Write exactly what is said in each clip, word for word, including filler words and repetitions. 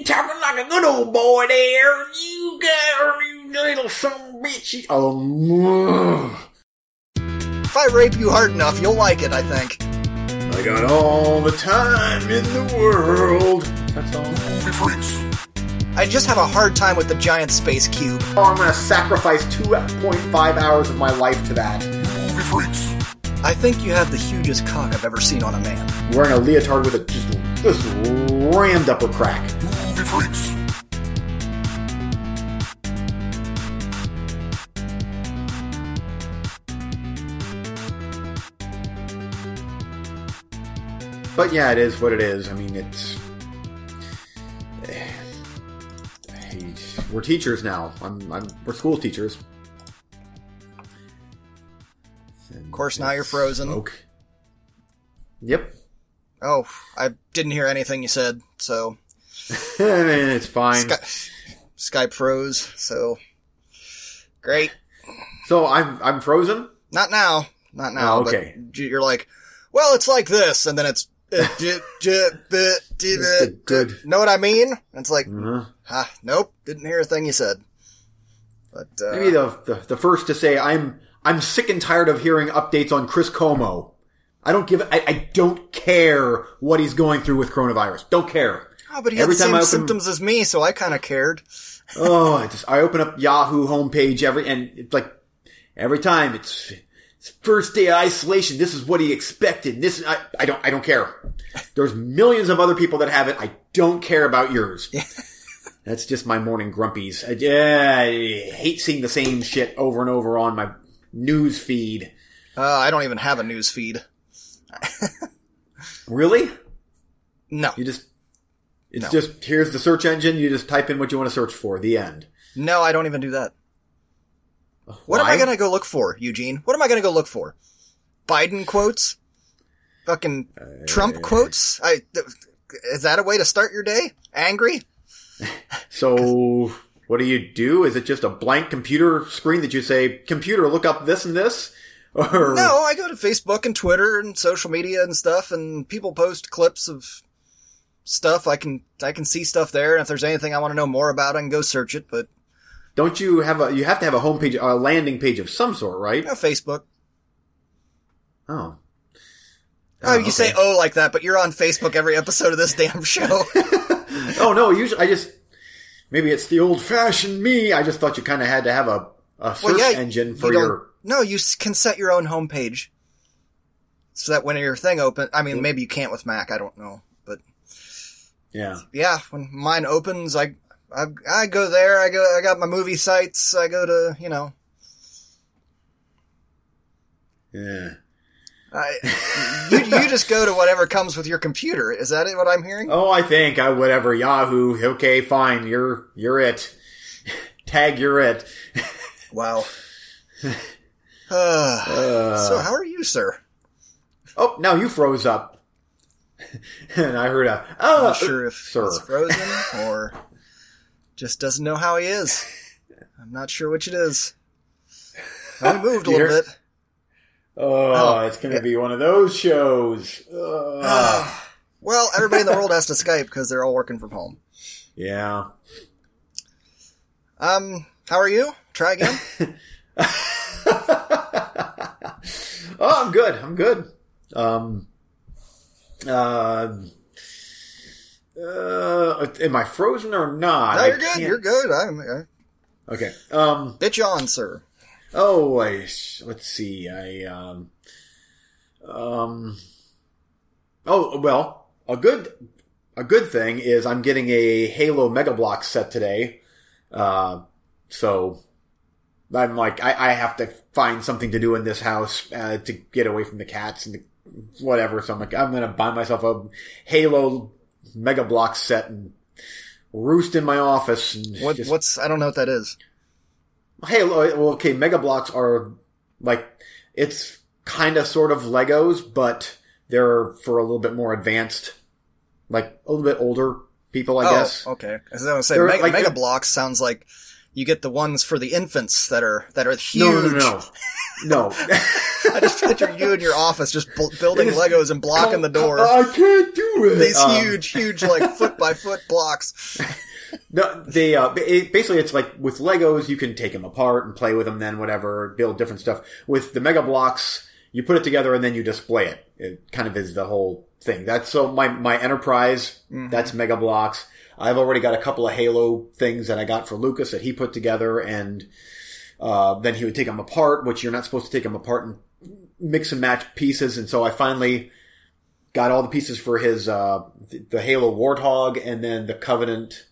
You talking like a good old boy there. You got you little son bitch. Oh. If I rape you hard enough, you'll like it, I think. I got all the time in the world. That's all. Movie freaks. I just have a hard time with the giant space cube. Oh, I'm gonna sacrifice two point five hours of my life to that. Movie freaks. I think you have the hugest cock I've ever seen on a man. Wearing a leotard with a just, just rammed up a crack. Movie freaks. But yeah, it is what it is. I mean, it's... We're teachers now. I'm, I'm, we're school teachers. And of course, now you're frozen. Okay. Yep. Oh, I didn't hear anything you said, so... I mean, it's fine. Sky- Skype froze, so... Great. So, I'm I'm frozen? Not now. Not now, oh, okay. But you're like, well, it's like this, and then it's... Know what I mean? It's like, mm-hmm. ah, nope, didn't hear a thing you said. But uh, maybe the, the the first to say, I'm I'm sick and tired of hearing updates on Chris Cuomo. I don't give I, I don't care what he's going through with coronavirus. Don't care. Oh, but he had every the same open, symptoms as me, so I kind of cared. oh, I just I open up Yahoo homepage every and it's like every time it's. First day of isolation. This is what he expected. This I, I don't I don't care. There's millions of other people that have it. I don't care about yours. Yeah. That's just my morning grumpies. I, yeah, I hate seeing the same shit over and over on my news feed. Uh, I don't even have a news feed. Really? No. You just it's no. just here's the search engine. You just type in what you want to search for. The end. No, I don't even do that. What Why? am I gonna go look for, Eugene? What am I gonna go look for? Biden quotes? Fucking uh, Trump quotes? I, th- is that a way to start your day? Angry? So, what do you do? Is it just a blank computer screen that you say, computer, look up this and this? Or... No, I go to Facebook and Twitter and social media and stuff, and people post clips of stuff. I can, I can see stuff there, and if there's anything I want to know more about, I can go search it, but... Don't you have a... You have to have a homepage, a landing page of some sort, right? Yeah, Facebook. Oh. Oh, oh you okay. say, oh, like that, but you're on Facebook every episode of this damn show. Oh, no, usually I just... Maybe it's the old-fashioned me. I just thought you kind of had to have a, a search well, yeah, engine for you your... No, you can set your own homepage. So that when your thing opens... I mean, maybe you can't with Mac, I don't know, but... Yeah. Yeah, when mine opens, I... I I go there. I go. I got my movie sites. I go to you know. Yeah. I you, you just go to whatever comes with your computer. Is that what I'm hearing? Oh, I think I whatever Yahoo. Okay, fine. You're you're it. Tag you're it. Wow. uh, uh, so how are you, sir? Oh, now you froze up. And I heard a. Oh, not sure if sir. It's frozen or. Just doesn't know how he is. I'm not sure which it is. I moved a little bit. Oh, oh it's going to yeah. be one of those shows. Uh. Uh, well, everybody in the world has to Skype because they're all working from home. Yeah. Um, how are you? Try again. oh, I'm good. I'm good. Um. Uh. Uh, am I frozen or not? No, you're good. You're good. I'm I... okay. Um, bitch on, sir. Oh, I, let's see. I um, um. Oh well, a good a good thing is I'm getting a Halo Mega Bloks set today. Uh, so I'm like I, I have to find something to do in this house uh, to get away from the cats and the whatever. So I'm like I'm gonna buy myself a Halo Mega Bloks set and roost in my office. And what, just, what's I don't know what that is. Halo. Well, okay, Mega Bloks are like it's kind of sort of Legos, but they're for a little bit more advanced, like a little bit older people, I oh, guess. Okay, I was gonna say Mega, like, Mega Bloks sounds like you get the ones for the infants that are that are huge. No, no, no, no. no. I just picture you in your office just bu- building Legos and blocking the door. I can't do it. These um, huge, huge, like foot by foot blocks. No, they uh, it, basically it's like with Legos you can take them apart and play with them, then whatever, build different stuff. With the Mega Bloks, you put it together and then you display it. It kind of is the whole thing. That's so my my Enterprise. Mm-hmm. That's Mega Bloks. I've already got a couple of Halo things that I got for Lucas that he put together, and uh, then he would take them apart, which you're not supposed to take them apart and mix and match pieces. And so I finally got all the pieces for his uh, the Halo Warthog and then the Covenant,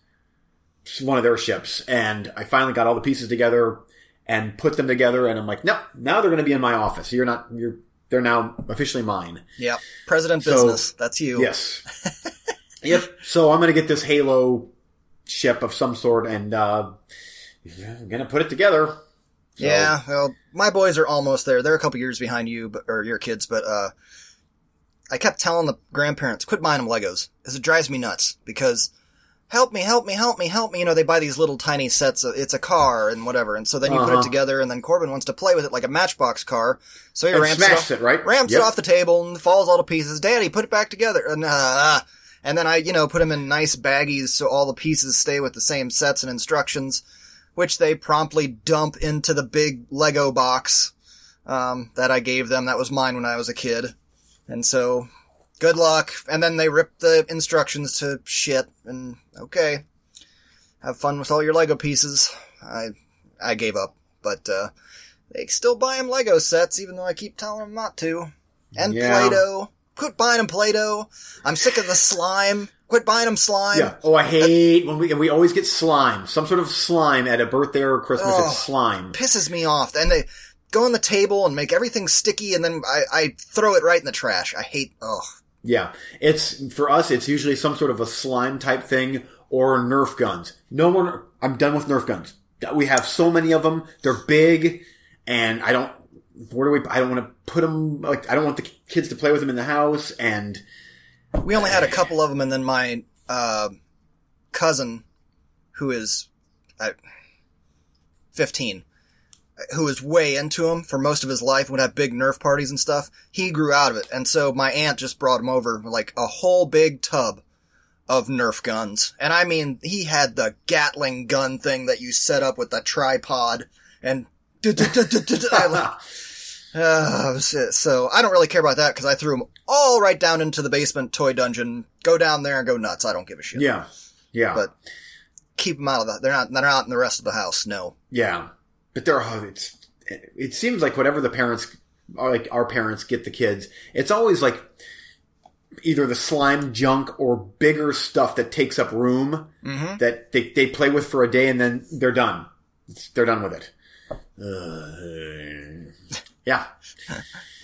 one of their ships. And I finally got all the pieces together and put them together. And I'm like, no, now they're going to be in my office. You're not. You're. They're now officially mine. Yeah, President so, Business. That's you. Yes. Yep. So I'm going to get this Halo ship of some sort, and uh, I'm going to put it together. So. Yeah, well, my boys are almost there. They're a couple years behind you, but, or your kids, but uh, I kept telling the grandparents, quit buying them Legos, because it drives me nuts, because help me, help me, help me, help me. You know, they buy these little tiny sets of, it's a car and whatever, and so then you uh-huh. put it together, and then Corbin wants to play with it like a Matchbox car, so he and ramps, it off, it, right? ramps yep. it off the table and falls all to pieces. Daddy, put it back together. Nah. And then I, you know, put them in nice baggies so all the pieces stay with the same sets and instructions, which they promptly dump into the big Lego box um, that I gave them. That was mine when I was a kid. And so, good luck. And then they rip the instructions to shit. And, okay, have fun with all your Lego pieces. I I gave up. But uh, they still buy them Lego sets, even though I keep telling them not to. And yeah. Play-Doh. Quit buying them Play-Doh. I'm sick of the slime. Quit buying them slime. Yeah. Oh, I hate when we we always get slime. Some sort of slime at a birthday or Christmas. Oh, it's slime. Pisses me off. And they go on the table and make everything sticky, and then I, I throw it right in the trash. I hate. Oh. Yeah. It's for us. It's usually some sort of a slime type thing or Nerf guns. No more. I'm done with Nerf guns. We have so many of them. They're big, and I don't. Where do we? I don't want to put them. Like I don't want the kids to play with them in the house. And we only had a couple of them, and then my uh, cousin, who is uh, fifteen, who is way into them for most of his life, would have big Nerf parties and stuff. He grew out of it, and so my aunt just brought him over like a whole big tub of Nerf guns, and I mean he had the Gatling gun thing that you set up with the tripod and. I like, uh, so I don't really care about that because I threw them all right down into the basement toy dungeon. Go down there and go nuts. I don't give a shit. Yeah, yeah. But keep them out of that. They're not. They're not in the rest of the house. No. Yeah, but they're. It's. It seems like whatever the parents, like our parents, get the kids. It's always like either the slime junk or bigger stuff that takes up room mm-hmm. that they they play with for a day and then they're done. They're done with it. Uh, yeah.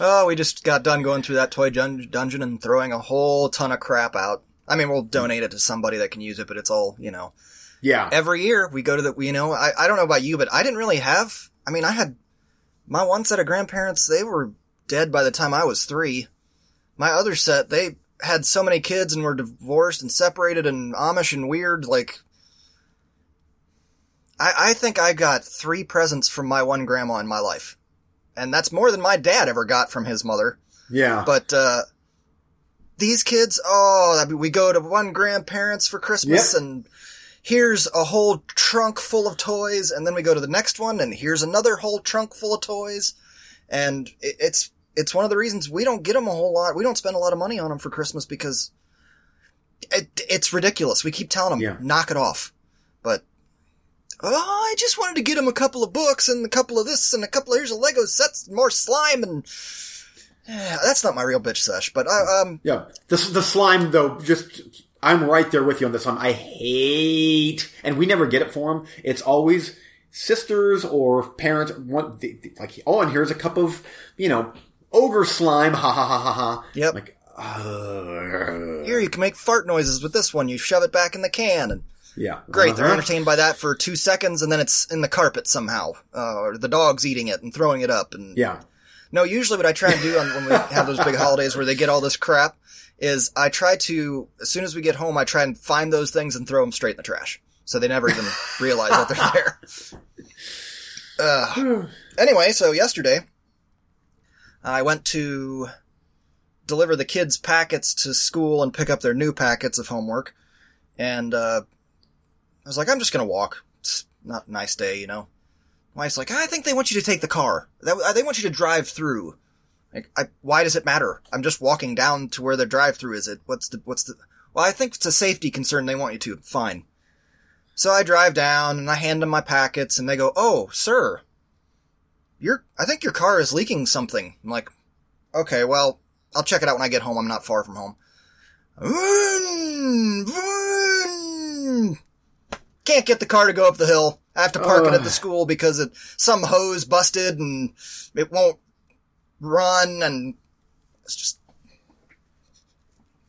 Oh, we just got done going through that toy dun- dungeon and throwing a whole ton of crap out. I mean, we'll donate it to somebody that can use it, but it's all, you know. Yeah. Every year we go to the, you know, I, I don't know about you, but I didn't really have, I mean, I had my one set of grandparents, they were dead by the time I was three. My other set, they had so many kids and were divorced and separated and Amish and weird, like. I, I think I got three presents from my one grandma in my life. And that's more than my dad ever got from his mother. Yeah. But, uh, these kids, oh, we go to one grandparent's for Christmas yep. and here's a whole trunk full of toys. And then we go to the next one and here's another whole trunk full of toys. And it, it's, it's one of the reasons we don't get them a whole lot. We don't spend a lot of money on them for Christmas because it, it's ridiculous. We keep telling them, yeah. knock it off. But, oh, I just wanted to get him a couple of books and a couple of this and a couple of here's a Lego sets and more slime and yeah, that's not my real bitch sesh, but I, um yeah, the the slime though, just I'm right there with you on this one. I hate, and we never get it for him. It's always sisters or parents want the, the, like oh, and here's a cup of you know ogre slime, ha ha ha ha ha. Yep. Like uh, here you can make fart noises with this one. You shove it back in the can and. Yeah. Great. Uh-huh. They're entertained by that for two seconds and then it's in the carpet somehow. Uh, or the dog's eating it and throwing it up. And yeah. No, usually what I try and do on, when we have those big holidays where they get all this crap is I try to, as soon as we get home, I try and find those things and throw them straight in the trash. So they never even realize that they're there. Uh, anyway, so yesterday, I went to deliver the kids' packets to school and pick up their new packets of homework. And uh, I was like, I'm just going to walk. It's not a nice day, you know. My wife's like, I think they want you to take the car. They want you to drive through. Like, I, why does it matter? I'm just walking down to where the drive-through is. It what's the what's the? Well, I think it's a safety concern. They want you to. Fine. So I drive down and I hand them my packets, and they go, "Oh, sir, your I think your car is leaking something." I'm like, "Okay, well, I'll check it out when I get home. I'm not far from home." Can't get the car to go up the hill. I have to park oh. it at the school because it, some hose busted and it won't run, and it's just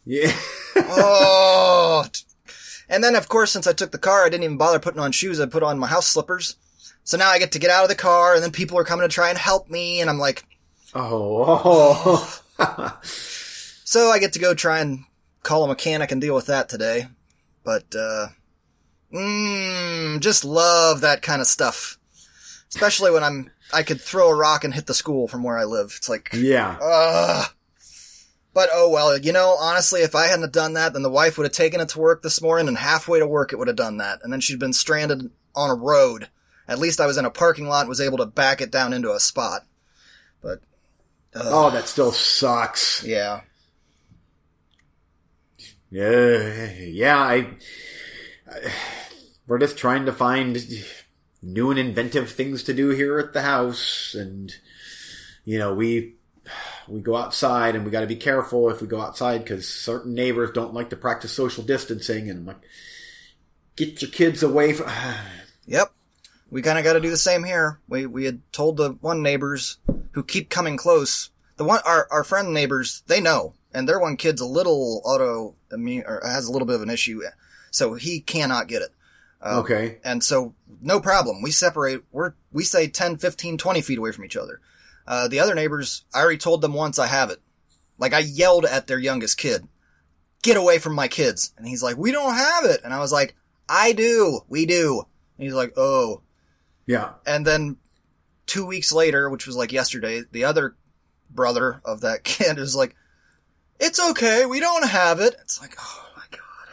yeah oh and then of course, since I took the car, I didn't even bother putting on shoes. I put on my house slippers, so now I get to get out of the car, and then people are coming to try and help me, and I'm like oh, oh. So I get to go try and call a mechanic and deal with that today, but uh mm, just love that kind of stuff, especially when I'm I could throw a rock and hit the school from where I live. It's like, yeah. Ugh. But oh well, you know, honestly, if I hadn't have done that, then the wife would have taken it to work this morning, and halfway to work it would have done that. And then she'd been stranded on a road. At least I was in a parking lot and was able to back it down into a spot. But, ugh. Oh, that still sucks. Yeah. Yeah, yeah, I, I we're just trying to find new and inventive things to do here at the house, and you know, we we go outside, and we got to be careful if we go outside because certain neighbors don't like to practice social distancing, and I'm like, get your kids away from yep we kind of got to do the same here. We we had told the one neighbors who keep coming close, the one our, our friend neighbors, they know, and their one kid's a little autoimmune or has a little bit of an issue, so he cannot get it. Um, okay. And so, no problem. We separate, we're, we say ten, fifteen, twenty feet away from each other. Uh, the other neighbors, I already told them once I have it. Like, I yelled at their youngest kid, get away from my kids. And he's like, we don't have it. And I was like, I do. We do. And he's like, oh. Yeah. And then two weeks later, which was like yesterday, the other brother of that kid is like, it's okay. We don't have it. It's like, oh my God.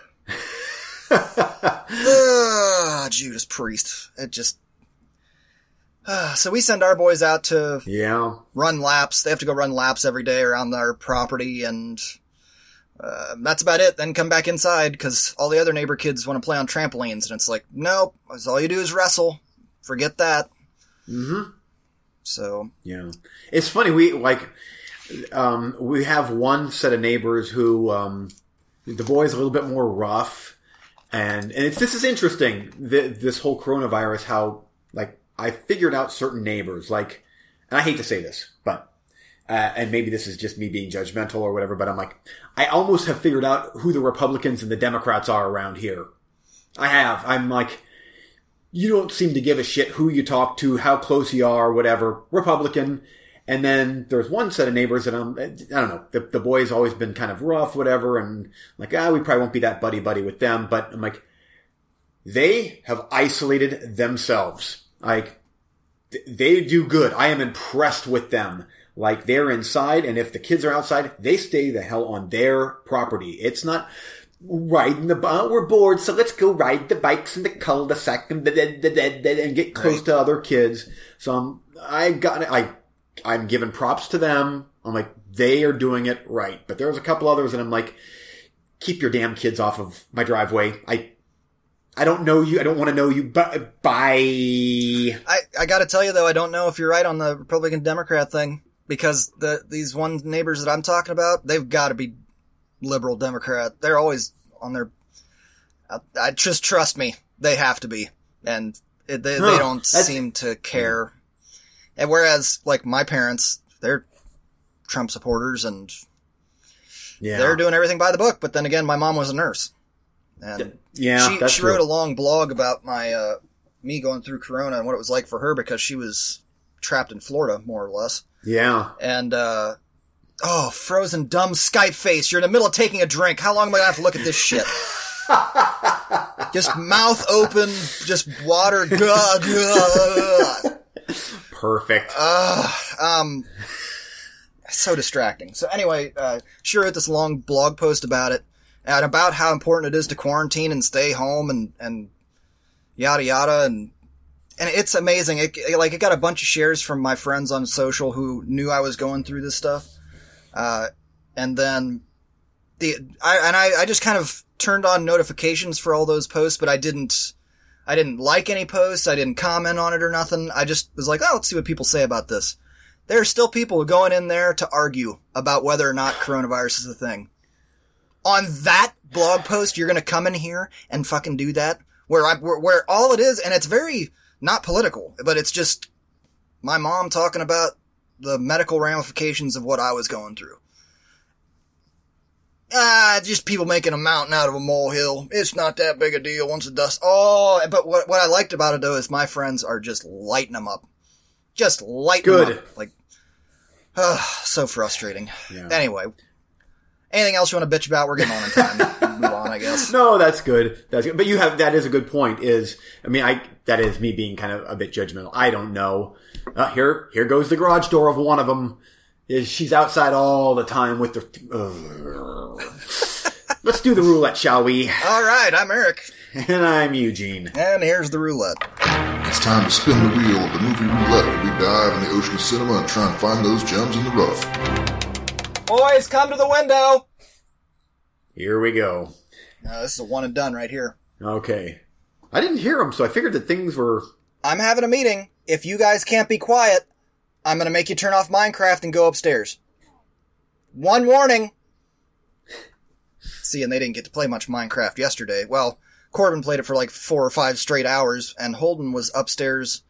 uh, Judas Priest. It just uh, so we send our boys out to yeah. run laps. They have to go run laps every day around their property, and uh, that's about it. Then come back inside because all the other neighbor kids want to play on trampolines, and it's like, nope, all you do is wrestle. Forget that. Mm-hmm. So yeah, it's funny. We like um, we have one set of neighbors who um, the boys are a little bit more rough. And and it's, this is interesting, th- this whole coronavirus, how, like, I figured out certain neighbors, like, and I hate to say this, but, uh, and maybe this is just me being judgmental or whatever, but I'm like, I almost have figured out who the Republicans and the Democrats are around here. I have. I'm like, you don't seem to give a shit who you talk to, how close you are, whatever, Republican. And then there's one set of neighbors that I'm, I don't know, the, the boy's always been kind of rough, whatever, and I'm like, ah, we probably won't be that buddy-buddy with them, but I'm like, they have isolated themselves. Like, th- they do good. I am impressed with them. Like, they're inside, and if the kids are outside, they stay the hell on their property. It's not riding the, oh, we're bored, so let's go ride the bikes in the cul-de-sac and, and get close right. to other kids. So I'm, I got, I, I'm giving props to them. I'm like, they are doing it right. But there's a couple others that I'm like, keep your damn kids off of my driveway. I I don't know you. I don't want to know you. Bye. I, I got to tell you, though, I don't know if you're right on the Republican-Democrat thing. Because the these one neighbors that I'm talking about, they've got to be liberal-Democrat. They're always on their... I, I just trust me. They have to be. And they, they huh. don't That's, seem to care... And whereas, like, my parents, they're Trump supporters, and yeah. they're doing everything by the book. But then again, my mom was a nurse. And yeah, she, that's she wrote true. a long blog about my uh, me going through Corona and what it was like for her because she was trapped in Florida, more or less. Yeah. And uh, Oh, frozen dumb Skype face. You're in the middle of taking a drink. How long am I going to have to look at this shit? Just mouth open, just water. Gah, gah. Perfect. Uh, um, so distracting. So anyway, uh, she wrote this long blog post about it and about how important it is to quarantine and stay home and, and yada yada. And, and it's amazing. It, it, like, it got a bunch of shares from my friends on social who knew I was going through this stuff. Uh, and then the, I, and I, I just kind of turned on notifications for all those posts, but I didn't, I didn't like any posts. I didn't comment on it or nothing. I just was like, oh, let's see what people say about this. There are still people going in there to argue about whether or not coronavirus is a thing. On that blog post, you're going to come in here and fucking do that, where I, where, where all it is, and it's very not political, but it's just my mom talking about the medical ramifications of what I was going through. Ah, just people making a mountain out of a molehill. It's not that big a deal once the dust... Oh, but what what I liked about it, though, is my friends are just lighting them up. Just lighting Good. them up. Like, uh, so frustrating. Yeah. Anyway, anything else you want to bitch about? We're getting on in time. Move on, I guess. No, that's good. That's good. But you have... That is a good point, is... I mean, I that is me being kind of a bit judgmental. I don't know. Uh, here, here goes the garage door of one of them. Is she's outside all the time with the... Uh, let's do the roulette, shall we? All right, I'm Eric. And I'm Eugene. And here's the roulette. It's time to spin the wheel of the movie roulette. We dive in the ocean of cinema and try and find those gems in the rough. Boys, come to the window. Here we go. Now, this is a one and done right here. Okay. I didn't hear them, so I figured that things were... I'm having a meeting. If you guys can't be quiet... I'm going to make you turn off Minecraft and go upstairs. One warning. See, and they didn't get to play much Minecraft yesterday. Well, Corbin played it for like four or five straight hours, and Holden was upstairs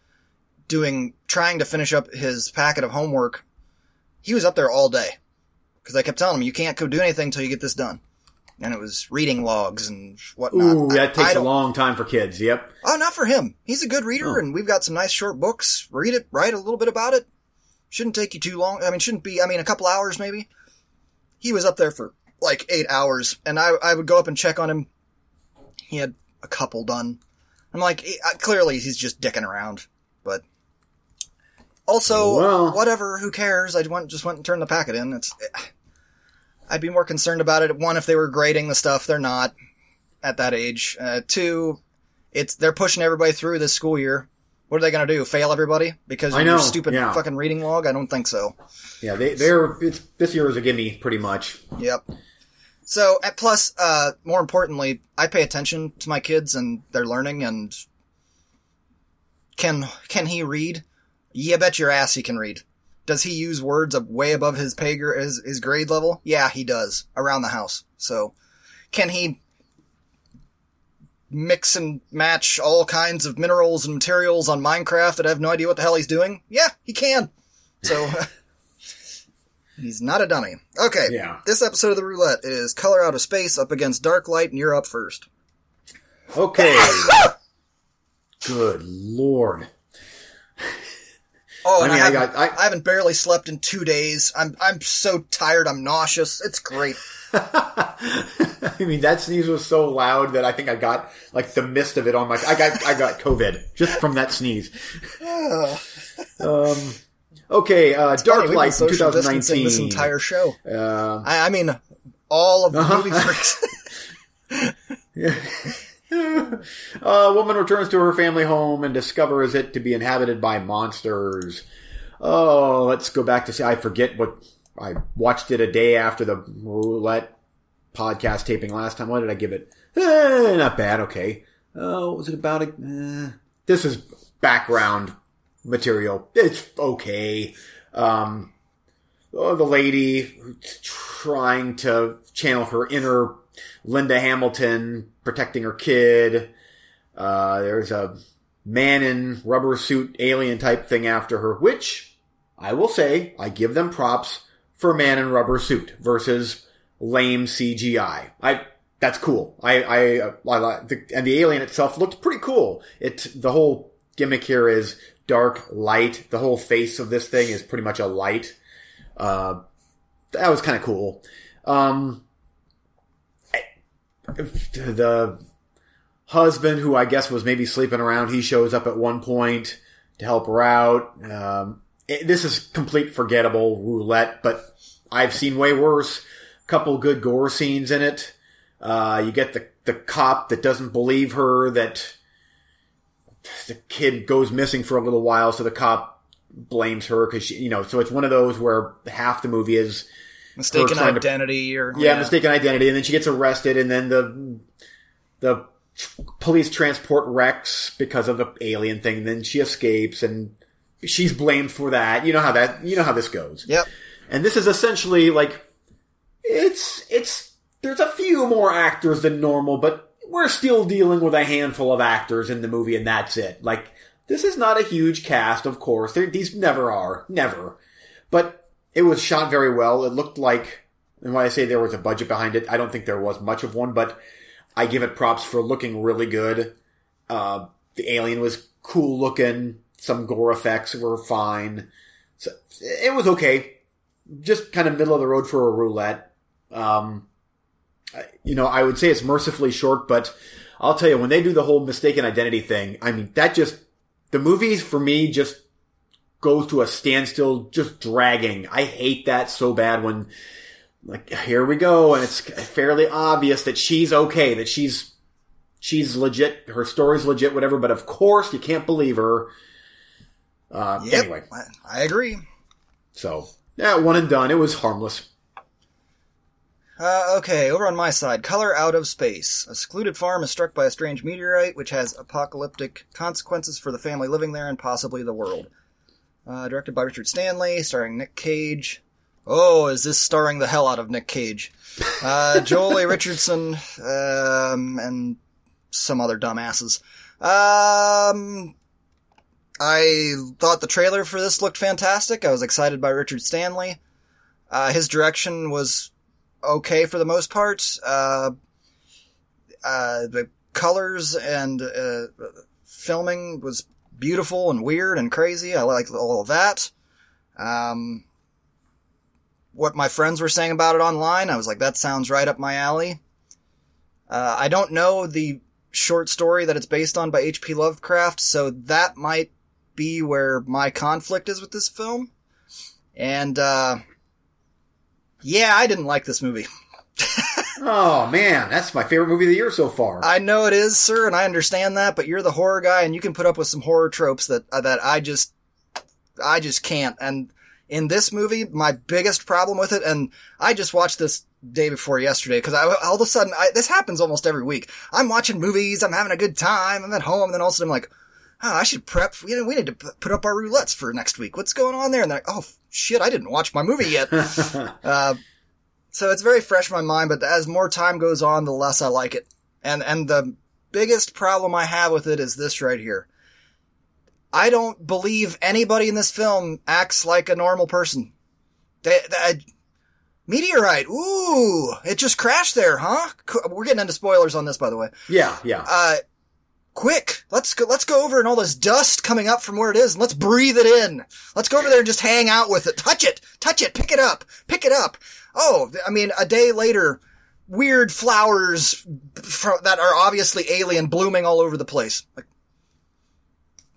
doing, trying to finish up his packet of homework. He was up there all day because I kept telling him, you can't go do anything until you get this done. And it was reading logs and whatnot. Ooh, that takes a long time for kids, yep. Oh, not for him. He's a good reader, oh. and we've got some nice short books. Read it, write a little bit about it. Shouldn't take you too long. I mean, shouldn't be, I mean, a couple hours maybe. He was up there for like eight hours, and I, I would go up and check on him. He had a couple done. I'm like, clearly he's just dicking around. But also, well. whatever, who cares? I went, just went and turned the packet in. It's, I'd be more concerned about it. One, if they were grading the stuff, they're not at that age. Uh, two, it's they're pushing everybody through this school year. What are they going to do? Fail everybody because of your stupid yeah. fucking reading log? I don't think so. Yeah, they, they're it's, this year is a gimme, pretty much. Yep. So, and plus, uh, more importantly, I pay attention to my kids and their learning. And can can he read? Yeah, bet your ass he can read. Does he use words up way above his pay gr- his, his grade level? Yeah, he does around the house. So, can he? Mix and match all kinds of minerals and materials on Minecraft that I have no idea what the hell he's doing? Yeah, he can. So, he's not a dummy. Okay, yeah. This episode of The Roulette is Color Out of Space up against Dark Light, and you're up first. Okay. Good lord. Oh, I, mean, I, haven't, I, got, I, I haven't barely slept in two days. I'm I'm so tired, I'm nauseous. It's great. I mean, that sneeze was so loud that I think I got, like, the mist of it on my... I got I got COVID just from that sneeze. Yeah. um, okay, uh, Dark Light in twenty nineteen. This entire show. Uh, I, I mean, all of the uh-huh. movie freaks. Yeah. A woman returns to her family home and discovers it to be inhabited by monsters. Oh, let's go back to see. I forget what I watched it a day after the roulette podcast taping last time. What did I give it? Eh, not bad. Okay. Oh, uh, what was it about? Uh, this is background material. It's okay. Um, oh, the lady trying to channel her inner Linda Hamilton, protecting her kid. Uh, there's a man in rubber suit alien type thing after her, which I will say, I give them props for man in rubber suit versus lame C G I. I, that's cool. I, I, I, I and the alien itself looked pretty cool. It's the whole gimmick here is dark light. The whole face of this thing is pretty much a light. Uh, that was kind of cool. Um, the husband, who I guess was maybe sleeping around, he shows up at one point to help her out. Um, it, this is complete forgettable roulette, but I've seen way worse. A couple good gore scenes in it. Uh, you get the, the cop that doesn't believe her, that the kid goes missing for a little while, so the cop blames her because she, you know, so it's one of those where half the movie is mistaken identity to, or yeah, yeah, mistaken identity. And then she gets arrested, and then the, the police transport wrecks because of the alien thing. And then she escapes and she's blamed for that. You know how that, you know how this goes. Yep. And this is essentially like, it's, it's, there's a few more actors than normal, but we're still dealing with a handful of actors in the movie, and that's it. Like, this is not a huge cast, of course. They're, these never are. Never. But it was shot very well. It looked like, and when I say there was a budget behind it, I don't think there was much of one, but I give it props for looking really good. Uh, the alien was cool looking. Some gore effects were fine. So it was okay. Just kind of middle of the road for a roulette. Um, you know, I would say it's mercifully short, but I'll tell you, when they do the whole mistaken identity thing, I mean, that just, the movies for me just goes to a standstill, just dragging. I hate that so bad when, like, here we go, and it's fairly obvious that she's okay, that she's, she's legit, her story's legit, whatever, but of course you can't believe her. Uh, yep, anyway. I agree. So, yeah, one and done. It was harmless. Uh, okay, over on my side, Color Out of Space. A secluded farm is struck by a strange meteorite, which has apocalyptic consequences for the family living there and possibly the world. Uh, directed by Richard Stanley, starring Nick Cage. Oh, is this starring the hell out of Nick Cage? Uh, Joel A. Richardson, um, and some other dumbasses. Um, I thought the trailer for this looked fantastic. I was excited by Richard Stanley. Uh, his direction was okay for the most part. Uh, uh, the colors and uh, filming was beautiful and weird and crazy. I liked all of that. Um, what my friends were saying about it online, I was like, that sounds right up my alley. Uh, I don't know the short story that it's based on by H P. Lovecraft, so that might be where my conflict is with this film. And, uh... yeah, I didn't like this movie. Oh, man, that's my favorite movie of the year so far. I know it is, sir, and I understand that, but you're the horror guy, and you can put up with some horror tropes that uh, that I just, I just can't. And in this movie, my biggest problem with it, and I just watched this day before yesterday, because all of a sudden, I, this happens almost every week. I'm watching movies, I'm having a good time, I'm at home, and then all of a sudden I'm like, oh, I should prep. You know, we need to put up our roulettes for next week. What's going on there? And they're like, oh, shit, I didn't watch my movie yet. uh, so it's very fresh in my mind, but as more time goes on, the less I like it. And and the biggest problem I have with it is this right here. I don't believe anybody in this film acts like a normal person. They, they, meteorite, ooh, it just crashed there, huh? We're getting into spoilers on this, by the way. Yeah, yeah. Uh, Quick, let's go, let's go over and all this dust coming up from where it is, and let's breathe it in. Let's go over there and just hang out with it. Touch it, touch it, pick it up, pick it up. Oh, I mean, a day later, weird flowers from, that are obviously alien blooming all over the place. Like,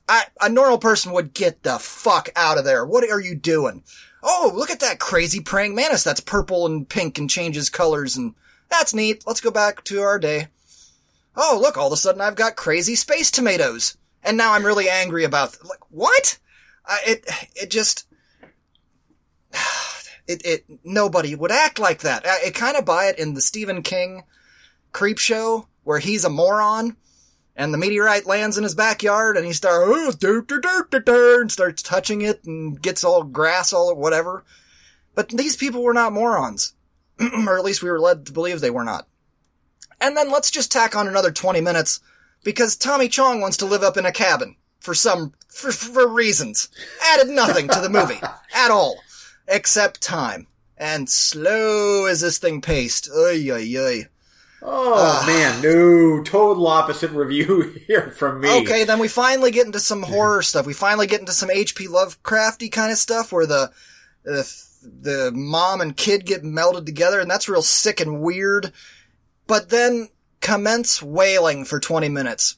I, a normal person would get the fuck out of there. What are you doing? Oh, look at that crazy praying mantis that's purple and pink and changes colors, and that's neat. Let's go back to our day. Oh, look, all of a sudden I've got crazy space tomatoes. And now I'm really angry about... Th- like, what? Uh, it it just... It, it nobody would act like that. I, I kind of buy it in the Stephen King creep show, where he's a moron, and the meteorite lands in his backyard, and he starts... Oh, do, do, do, do, do, and starts touching it, and gets all grass, all whatever. But these people were not morons. Or at least we were led to believe they were not. And then let's just tack on another twenty minutes, because Tommy Chong wants to live up in a cabin for some, for, for reasons. Added nothing to the movie at all, except time. And slow is this thing paced. Oy, oy, oy. Oh, uh, man, no, total opposite review here from me. Okay, then we finally get into some horror stuff. We finally get into some H P. Lovecraft-y kind of stuff, where the, the the mom and kid get melded together, and that's real sick and weird. But then commence wailing for twenty minutes.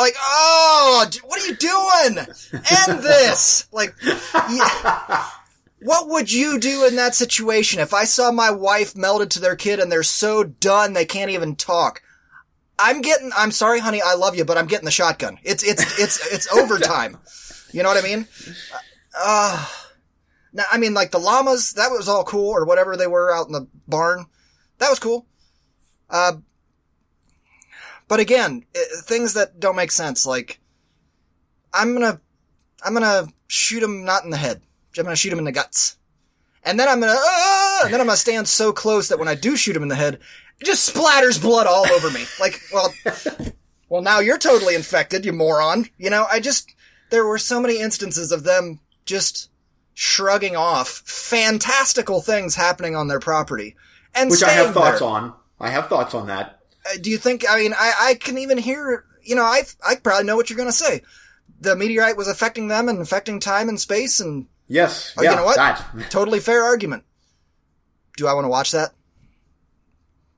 Like, oh, what are you doing? End this! Like, yeah. What would you do in that situation? If I saw my wife melded to their kid and they're so done they can't even talk, I'm getting, I'm sorry, honey, I love you, but I'm getting the shotgun. It's, it's, it's, it's overtime. You know what I mean? Uh, now, I mean, like the llamas, that was all cool, or whatever they were out in the barn. That was cool. Uh, But again, things that don't make sense, like, I'm gonna, I'm gonna shoot him not in the head. I'm gonna shoot him in the guts. And then I'm gonna, uh, and then I'm gonna stand so close that when I do shoot him in the head, it just splatters blood all over me. Like, well, well, now you're totally infected, you moron. You know, I just, there were so many instances of them just shrugging off fantastical things happening on their property. And Which I have thoughts there. on. I have thoughts on that. Do you think, I mean, I, I can even hear, you know, I I probably know what you're going to say. The meteorite was affecting them and affecting time and space and... Yes. Oh, yeah, you know what? That. Totally fair argument. Do I want to watch that?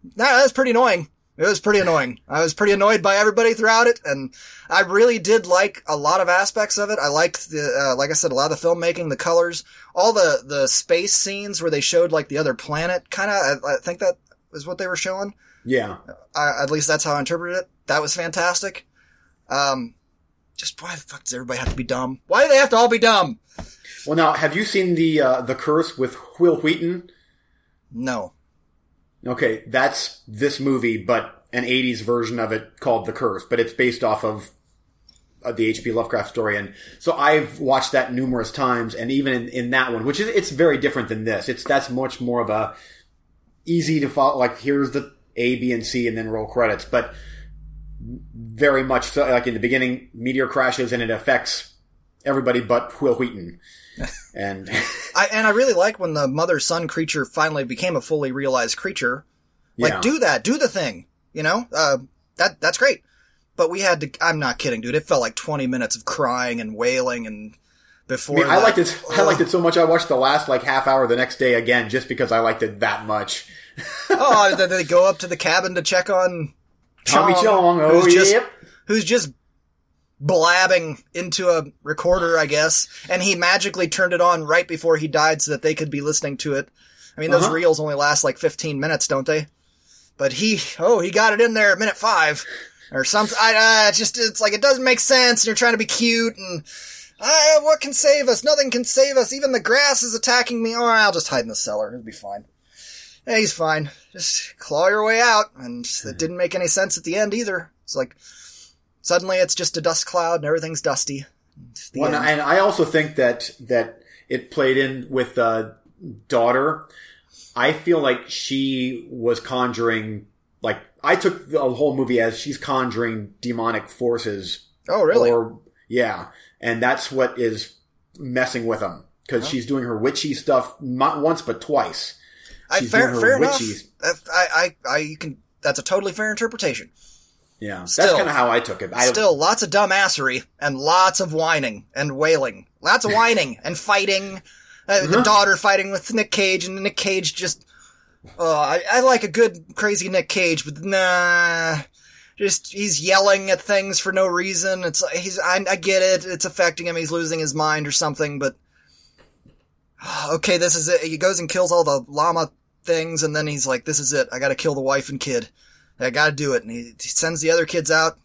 No, that was pretty annoying. It was pretty annoying. I was pretty annoyed by everybody throughout it, and I really did like a lot of aspects of it. I liked, the, uh, like I said, a lot of the filmmaking, the colors, all the, the space scenes where they showed, like, the other planet, kind of, I, I think that is what they were showing. Yeah. I, at least that's how I interpreted it. That was fantastic. Um, just why the fuck does everybody have to be dumb? Why do they have to all be dumb? Well, now, have you seen the uh, the Curse with Will Wheaton? No. Okay, that's this movie, but an eighties version of it called The Curse. But it's based off of uh, the H P Lovecraft story. And so I've watched that numerous times. And even in, in that one, which is it's very different than this. It's That's much more of a easy to follow. Like, here's the... A, B, and C, and then roll credits. But very much so, like in the beginning, meteor crashes and it affects everybody but Will Wheaton. And I and I really like when the mother-son creature finally became a fully realized creature. Like, yeah. do that. Do the thing. You know? Uh, that that's great. But we had to... I'm not kidding, dude. It felt like twenty minutes of crying and wailing and... Before I, mean, I liked it. Ugh. I liked it so much. I watched the last like half hour the next day again, just because I liked it that much. Oh, did they go up to the cabin to check on Tommy Chong? Chong. Oh, who's just, yep. Who's just blabbing into a recorder, I guess, and he magically turned it on right before he died, so that they could be listening to it. I mean, those uh-huh. reels only last like fifteen minutes, don't they? But he, oh, he got it in there at minute five or something. I uh, just, it's like it doesn't make sense, and you're trying to be cute and. Uh, what can save us? Nothing can save us. Even the grass is attacking me. Oh, I'll just hide in the cellar. It'll be fine. Yeah, he's fine. Just claw your way out. And it didn't make any sense at the end either. It's like, suddenly it's just a dust cloud and everything's dusty. Well, and I also think that, that it played in with the daughter. I feel like she was conjuring, like, I took the whole movie as she's conjuring demonic forces. Oh, really? Or, yeah. And that's what is messing with them, because oh. she's doing her witchy stuff not once but twice. I, fair fair enough. I, I, I, you can. That's a totally fair interpretation. Yeah, still, that's kind of how I took it. I, still, lots of dumbassery and lots of whining and wailing, lots of whining and fighting. Uh, uh-huh. The daughter fighting with Nick Cage, and Nick Cage just. Uh, I, I like a good crazy Nick Cage, but nah. Just, he's yelling at things for no reason. It's, he's, I, I get it. It's affecting him. He's losing his mind or something, but okay, this is it. He goes and kills all the llama things, and then he's like, this is it. I gotta kill the wife and kid. I gotta do it. And he, he sends the other kids out.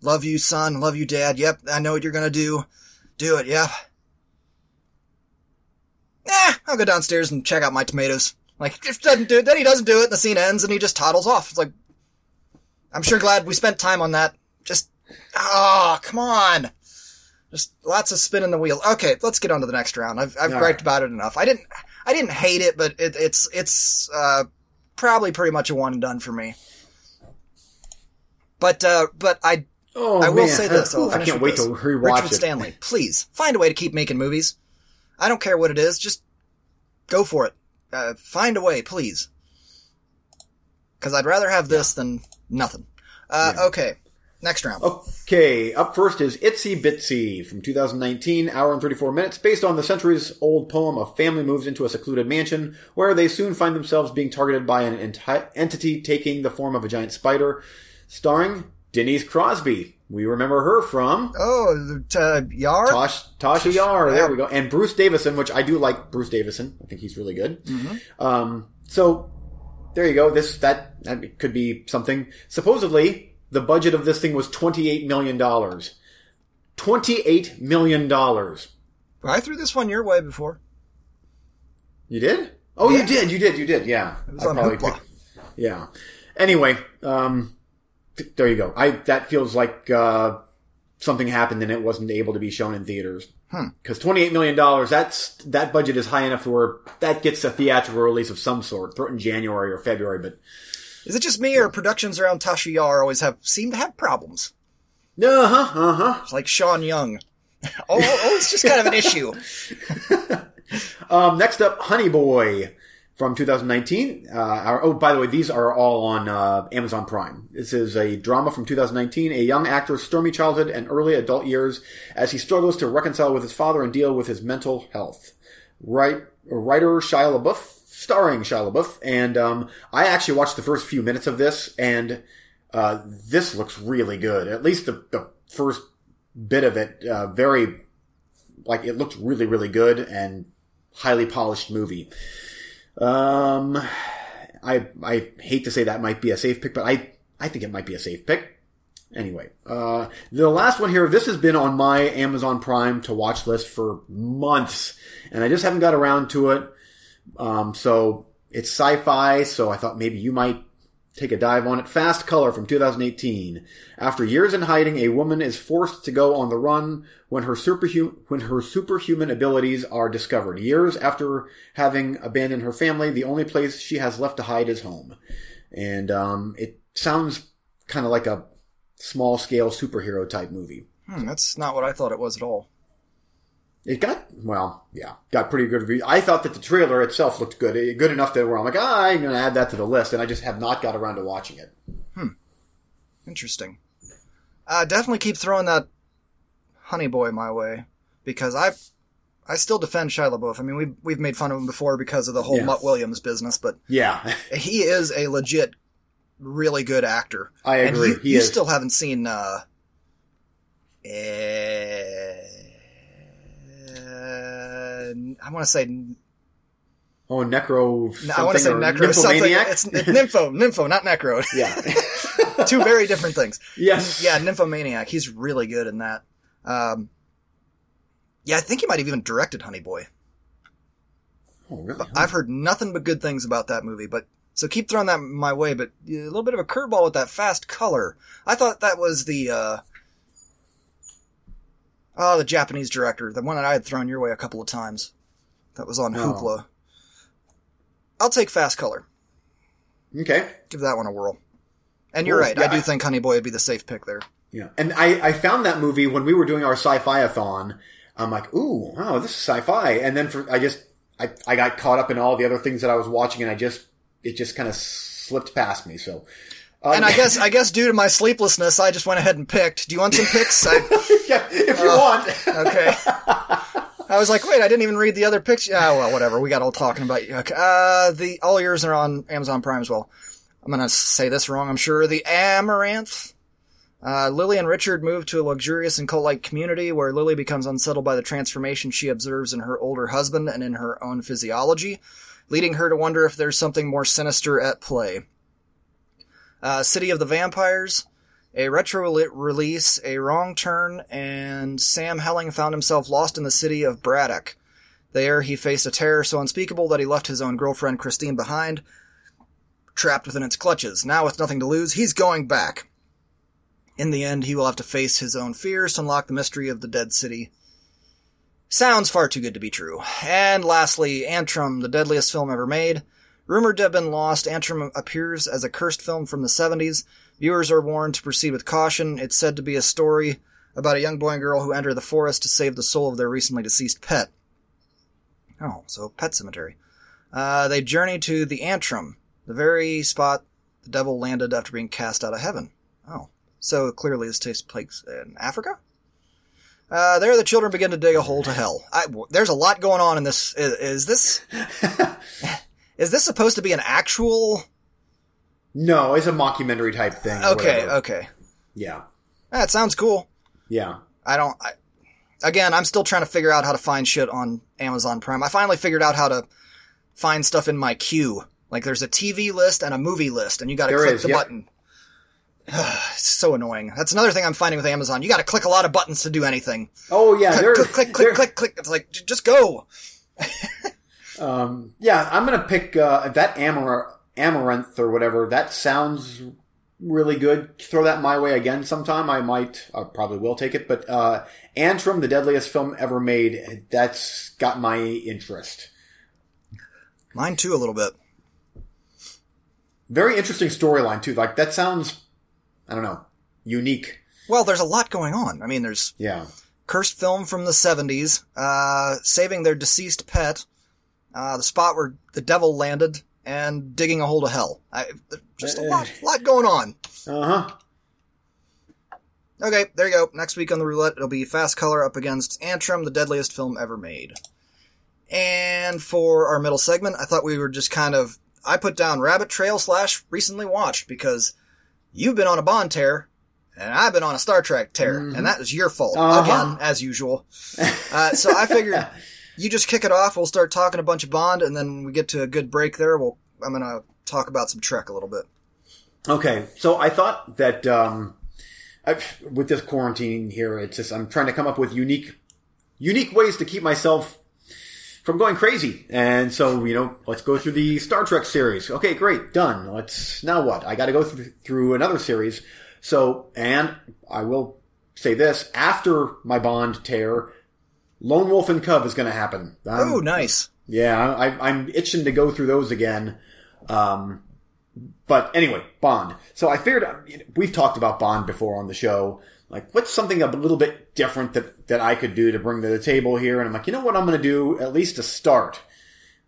Love you, son. Love you, dad. Yep. I know what you're gonna do. Do it. Yep. Eh, I'll go downstairs and check out my tomatoes. Like, just doesn't do it. Then he doesn't do it, and the scene ends, and he just toddles off. It's like, I'm sure glad we spent time on that. Just, oh, come on. Just lots of spinning the wheel. Okay, let's get on to the next round. I've, I've griped right. about it enough. I didn't, I didn't hate it, but it, it's, it's, uh, probably pretty much a one and done for me. But, uh, but I, oh, I will man. say this. I'll I can't wait this. to rewatch Richard it. Richard Stanley, please find a way to keep making movies. I don't care what it is. Just go for it. Uh, find a way, please. Cause I'd rather have this yeah. than... Nothing. Uh, yeah. Okay. Next round. Okay, up first is Itsy Bitsy from two thousand nineteen, hour and thirty-four minutes, based on the centuries-old poem. A family moves into a secluded mansion where they soon find themselves being targeted by an enti- entity taking the form of a giant spider, starring Denise Crosby. We remember her from... Oh, uh, Yar? Tosh, Tosh Yar, there we go. And Bruce Davison, which I do like Bruce Davison. I think he's really good. Mm-hmm. Um, so, there you go. This that, that could be something. Supposedly... the budget of this thing was twenty-eight million dollars. twenty-eight million dollars. I threw this one your way before. You did? Oh, yeah. you did. You did. You did. Yeah. It was I on probably picked, yeah. Anyway, um, th- there you go. I That feels like uh, something happened and it wasn't able to be shown in theaters. Because hmm. twenty-eight million dollars, that's, that budget is high enough to where that gets a theatrical release of some sort. Throw it in January or February, but... Is it just me, or productions around Tosh Yar always have seem to have problems? Uh-huh, uh-huh. It's like Sean Young. Oh, it's just kind of an issue. um, next up, Honey Boy from two thousand nineteen. Uh, our, oh, by the way, these are all on uh, Amazon Prime. This is a drama from two thousand nineteen. A young actor's stormy childhood and early adult years as he struggles to reconcile with his father and deal with his mental health. Right, writer Shia LaBeouf. Starring Shia LaBeouf, and um, I actually watched the first few minutes of this, and uh, this looks really good. At least the, the first bit of it, uh, very, like, it looked really, really good, and highly polished movie. Um, I I hate to say that might be a safe pick, but I, I think it might be a safe pick. Anyway, uh, the last one here, this has been on my Amazon Prime to watch list for months, and I just haven't got around to it. Um, so it's sci-fi, so I thought maybe you might take a dive on it. Fast Color from two thousand eighteen. After years in hiding, a woman is forced to go on the run when her superhuman, when her superhuman abilities are discovered. Years after having abandoned her family, the only place she has left to hide is home. And, um, it sounds kind of like a small scale superhero type movie. Hmm, that's not what I thought it was at all. It got, well, yeah, got pretty good reviews. I thought that the trailer itself looked good, it, good enough that where I'm like, ah, I'm going to add that to the list, and I just have not got around to watching it. Hmm. Interesting. Uh, definitely keep throwing that Honey Boy my way, because I I still defend Shia LaBeouf. I mean, we've, we've made fun of him before because of the whole yeah. Mutt Williams business, but yeah, he is a legit, really good actor. I agree. And he, he you is. still haven't seen... Uh, eh, Uh, I want to say... Oh, Necro... I want to say Necro... Something. It's, it's Nympho. Nympho, not Necro. Yeah. Two very different things. Yes. Yeah, Nymphomaniac. He's really good in that. Um, yeah, I think he might have even directed Honey Boy. Oh, really? But I've heard nothing but good things about that movie, but... So keep throwing that my way, but a little bit of a curveball with that Fast Color. I thought that was the... Uh, Oh, the Japanese director. The one that I had thrown your way a couple of times. That was on oh. Hoopla. I'll take Fast Color. Okay. Give that one a whirl. And you're well, right. Yeah, I do I, think Honey Boy would be the safe pick there. Yeah. And I, I found that movie when we were doing our sci-fi-a-thon. I'm like, ooh, wow, this is sci-fi. And then for I just... I, I got caught up in all the other things that I was watching, and I just... It just kind of slipped past me, so... Um, and I guess I guess due to my sleeplessness, I just went ahead and picked. Do you want some picks? I, yeah, if you uh, want. Okay. I was like, wait, I didn't even read the other picture. Oh, well, whatever. We got all talking about you. Okay. Uh, the all yours are on Amazon Prime as well. I'm going to say this wrong, I'm sure. The Amaranth. Uh, Lily and Richard move to a luxurious and cult-like community where Lily becomes unsettled by the transformation she observes in her older husband and in her own physiology, leading her to wonder if there's something more sinister at play. Uh, City of the Vampires, a retro release, a wrong turn, and Sam Helling found himself lost in the city of Braddock. There, he faced a terror so unspeakable that he left his own girlfriend Christine behind, trapped within its clutches. Now, with nothing to lose, he's going back. In the end, he will have to face his own fears to unlock the mystery of the dead city. Sounds far too good to be true. And lastly, Antrum, the deadliest film ever made. Rumored to have been lost, Antrim appears as a cursed film from the seventies. Viewers are warned to proceed with caution. It's said to be a story about a young boy and girl who enter the forest to save the soul of their recently deceased pet. Oh, so Pet Cemetery. Uh, they journey to the Antrim, the very spot the devil landed after being cast out of heaven. Oh, so clearly this takes place in Africa. Uh, there the children begin to dig a hole to hell. I, there's a lot going on in this. Is, is this... is this supposed to be an actual... No, it's a mockumentary type thing. Okay, whatever. Okay. Yeah. That sounds cool. Yeah. I don't... I, again, I'm still trying to figure out how to find shit on Amazon Prime. I finally figured out how to find stuff in my queue. Like, there's a T V list and a movie list, and you gotta there click is, the yep. button. It's so annoying. That's another thing I'm finding with Amazon. You gotta click a lot of buttons to do anything. Oh, yeah. Click, there, click, click, there. click, click. It's like, just go. um, yeah, I'm gonna pick uh, that Amar- Amaranth or whatever. That sounds really good. Throw that my way again sometime. I might, I probably will take it. But uh, Antrum, the deadliest film ever made, that's got my interest. Mine, too, a little bit. Very interesting storyline, too. Like, that sounds... I don't know. Unique. Well, there's a lot going on. I mean, there's yeah. cursed film from the seventies, uh, saving their deceased pet, uh, the spot where the devil landed, and digging a hole to hell. I, just a lot, lot going on. Uh-huh. Okay, there you go. Next week on the roulette, it'll be Fast Color up against Antrum, the deadliest film ever made. And for our middle segment, I thought we were just kind of... I put down Rabbit Trail slash recently watched because... You've been on a Bond tear, and I've been on a Star Trek tear, mm. and that is your fault, uh-huh. again, as usual. Uh, so I figured you just kick it off, we'll start talking a bunch of Bond, and then when we get to a good break there, we'll, I'm going to talk about some Trek a little bit. Okay, so I thought that um, I, with this quarantine here, it's just I'm trying to come up with unique, unique ways to keep myself from going crazy. And so, you know, let's go through the Star Trek series. Okay, great, done. Let's, now what? I gotta go th- through another series. So, and I will say this, after my Bond tear, Lone Wolf and Cub is gonna happen. Um, oh, nice. Yeah, I, I'm itching to go through those again. Um, but anyway, Bond. So I figured, you know, we've talked about Bond before on the show. Like, what's something a little bit different that, that I could do to bring to the table here? And I'm like, you know what I'm going to do, at least to start,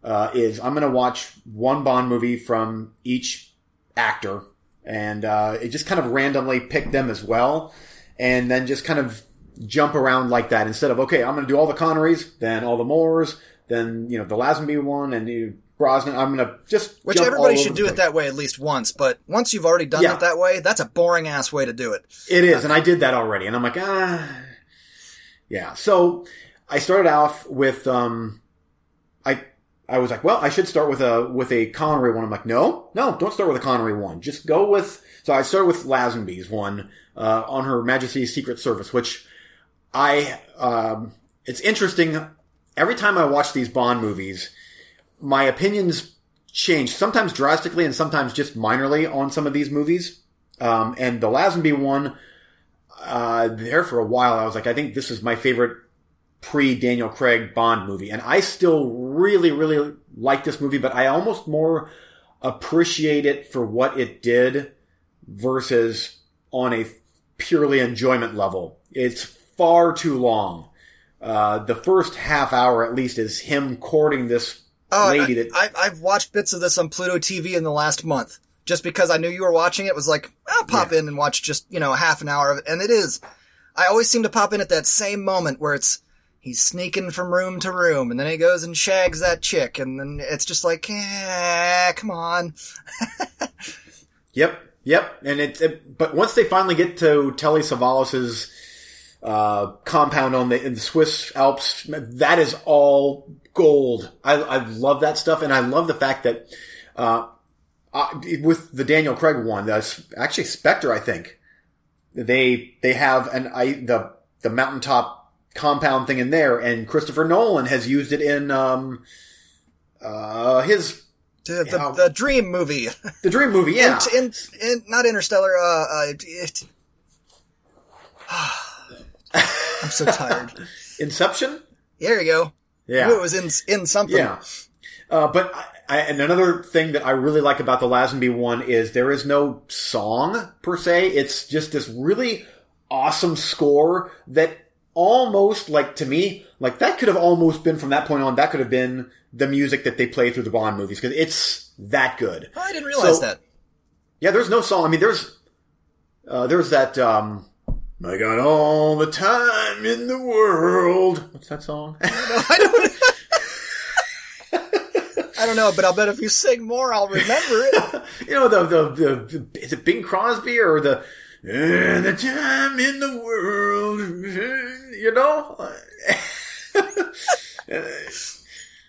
uh, is I'm going to watch one Bond movie from each actor. And uh, it just kind of randomly pick them as well. And then just kind of jump around like that. Instead of, okay, I'm going to do all the Connerys, then all the Moores, then, you know, the Lazenby one, and you... Brosnan, I'm going to just Which jump everybody all over should do it that way at least once, but once you've already done yeah. it that way, that's a boring-ass way to do it. It is, uh, and I did that already, and I'm like, ah. Yeah, so I started off with, um, I I was like, well, I should start with a with a Connery one. I'm like, no, no, don't start with a Connery one. Just go with, so I started with Lazenby's one, uh, on Her Majesty's Secret Service, which I, um, it's interesting. Every time I watch these Bond movies, my opinions change, sometimes drastically and sometimes just minorly on some of these movies. Um, and the Lazenby one, uh, there for a while, I was like, I think this is my favorite pre-Daniel Craig Bond movie. And I still really, really like this movie, but I almost more appreciate it for what it did versus on a purely enjoyment level. It's far too long. Uh, the first half hour, at least, is him courting this Oh, lady that... I, I, I've watched bits of this on Pluto T V in the last month. Just because I knew you were watching it, was like, I'll pop yeah. in and watch just, you know, half an hour of it. And it is. I always seem to pop in at that same moment where it's, he's sneaking from room to room, and then he goes and shags that chick, and then it's just like, eh, come on. Yep, yep. And it's, it, but once they finally get to Telly Savalas's uh, compound on the, in the Swiss Alps, that is all... gold. I, I love that stuff, and I love the fact that uh, I, with the Daniel Craig one, that's actually Spectre. I think they they have an I, the the mountaintop compound thing in there, and Christopher Nolan has used it in um uh his the, the, uh, the Dream movie, the Dream movie, yeah, in, in, in, not Interstellar. Uh, uh it, I'm so tired. Inception. There you go. Yeah. It was in, in something. Yeah. Uh, but, I, I, and another thing that I really like about the Lazenby one is there is no song, per se. It's just this really awesome score that almost, like, to me, like, that could have almost been, from that point on, that could have been the music that they play through the Bond movies, because it's that good. I didn't realize so, that. Yeah, there's no song. I mean, there's... Uh, there's that, um, I got all the time in the world. What's that song? I don't know. I don't know, but I'll bet if you sing more, I'll remember it. You know, the, the, the, the, is it Bing Crosby or the, uh, the time in the world, you know?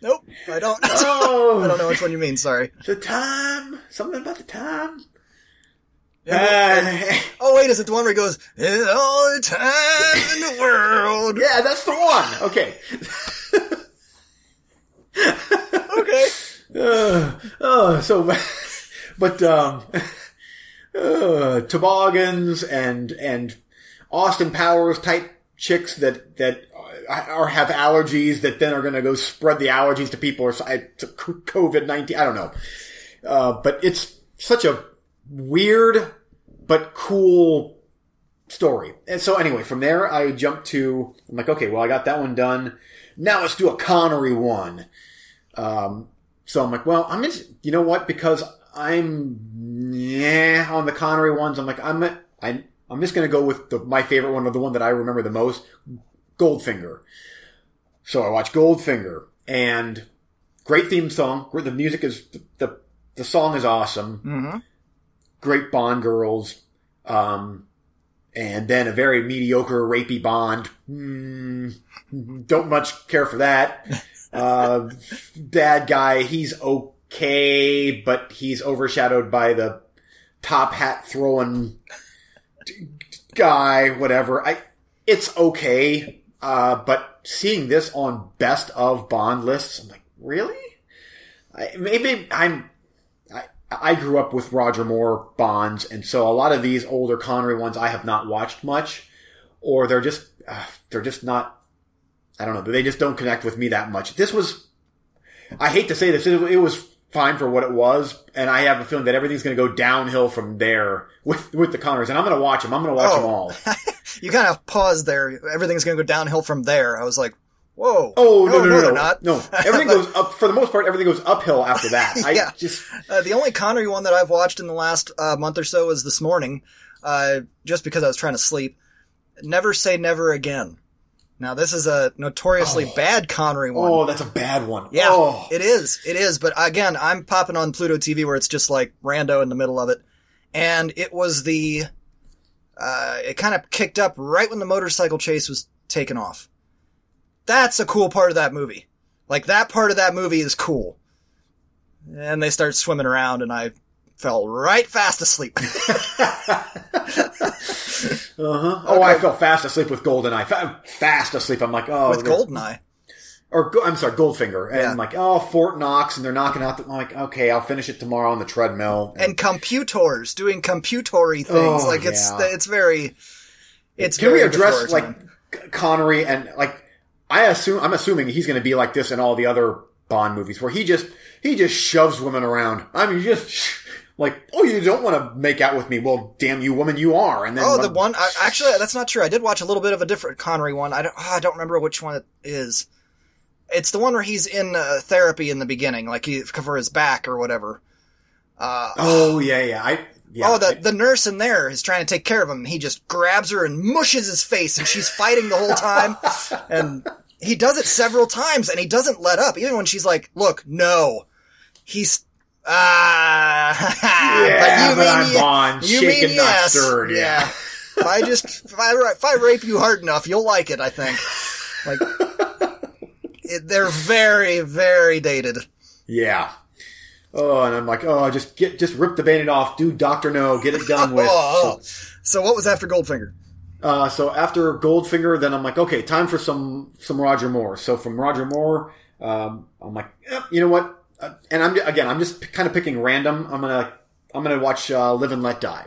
Nope, I don't. Oh, I don't know which one you mean, sorry. The time, something about the time. Uh, oh, wait, is it the one where he goes, it's all the time in the world? Yeah, that's the one. Okay. Okay. Uh, uh, so, but, um, uh, toboggans and, and Austin Powers type chicks that, that are, have allergies that then are going to go spread the allergies to people or to covid nineteen. I don't know. Uh, but it's such a weird, but cool story. And so anyway, from there I jumped to, I'm like, okay, well I got that one done. Now let's do a Connery one. Um, so I'm like, well, I'm just, you know what? Because I'm yeah on the Connery ones. I'm like, I'm I I'm just gonna go with the, my favorite one, or the one that I remember the most, Goldfinger. So I watched Goldfinger, and great theme song. The music is the the song is awesome. Mm-hmm. Great Bond girls, um, and then a very mediocre, rapey Bond. Mm, don't much care for that. Uh, bad guy, he's okay, but he's overshadowed by the top hat throwing guy, whatever. I, it's okay, uh, but seeing this on best of Bond lists, I'm like, really? I, maybe I'm... I grew up with Roger Moore Bonds, and so a lot of these older Connery ones I have not watched much, or they're just, uh, they're just not, I don't know, they just don't connect with me that much. This was, I hate to say this, it was fine for what it was, and I have a feeling that everything's going to go downhill from there with, with the Connerys, and I'm going to watch them, I'm going to watch oh. them all. You kind of paused there, everything's going to go downhill from there. I was like, whoa. Oh, no, no, no, no. No, not. no. Everything but, goes up, for the most part, everything goes uphill after that. I yeah. just. Uh, the only Connery one that I've watched in the last uh, month or so is this morning, uh, just because I was trying to sleep. Never Say Never Again. Now, this is a notoriously oh. bad Connery one. Oh, that's a bad one. Yeah, oh. it is. It is. But again, I'm popping on Pluto T V where it's just like rando in the middle of it. And it was the, uh, it kind of kicked up right when the motorcycle chase was taken off. That's a cool part of that movie. Like, that part of that movie is cool. And they start swimming around, and I fell right fast asleep. uh-huh. Oh, okay. I fell fast asleep with Goldeneye. Fast asleep. I'm like, oh. With Goldeneye. Or, I'm sorry, Goldfinger. And yeah. I'm like, oh, Fort Knox, and they're knocking out the... I'm like, okay, I'll finish it tomorrow on the treadmill. And, and computers, doing computer-y things. Oh, like, yeah. it's it's very... It's Can very we address, like, Connery and, like... I assume, I'm assuming he's going to be like this in all the other Bond movies where he just, he just shoves women around. I mean, just sh- like, oh, you don't want to make out with me. Well, damn you, woman, you are. And then Oh, one- the one, I, actually, that's not true. I did watch a little bit of a different Connery one. I don't, oh, I don't remember which one it is. It's the one where he's in uh, therapy in the beginning, like he, for his back or whatever. Uh, oh, yeah, yeah. I, Yeah, oh, the, it, the nurse in there is trying to take care of him. He just grabs her and mushes his face, and she's fighting the whole time. And he does it several times, and he doesn't let up. Even when she's like, look, no. He's, ah. Yeah, but, you but mean I'm you, Bond, you shaken, mean not yes. stirred. Yeah. yeah. If I just, if I, if I rape you hard enough, you'll like it, I think. Like, it, they're very, very dated. Yeah. Oh, and I'm like, oh, just get, just rip the bandit off, do Doctor No, get it done with. oh, so, so what was after Goldfinger? Uh, so after Goldfinger, then I'm like, okay, time for some, some Roger Moore. So from Roger Moore, um, I'm like, eh, you know what? Uh, and I'm, again, I'm just p- kind of picking random. I'm gonna, I'm gonna watch, uh, Live and Let Die.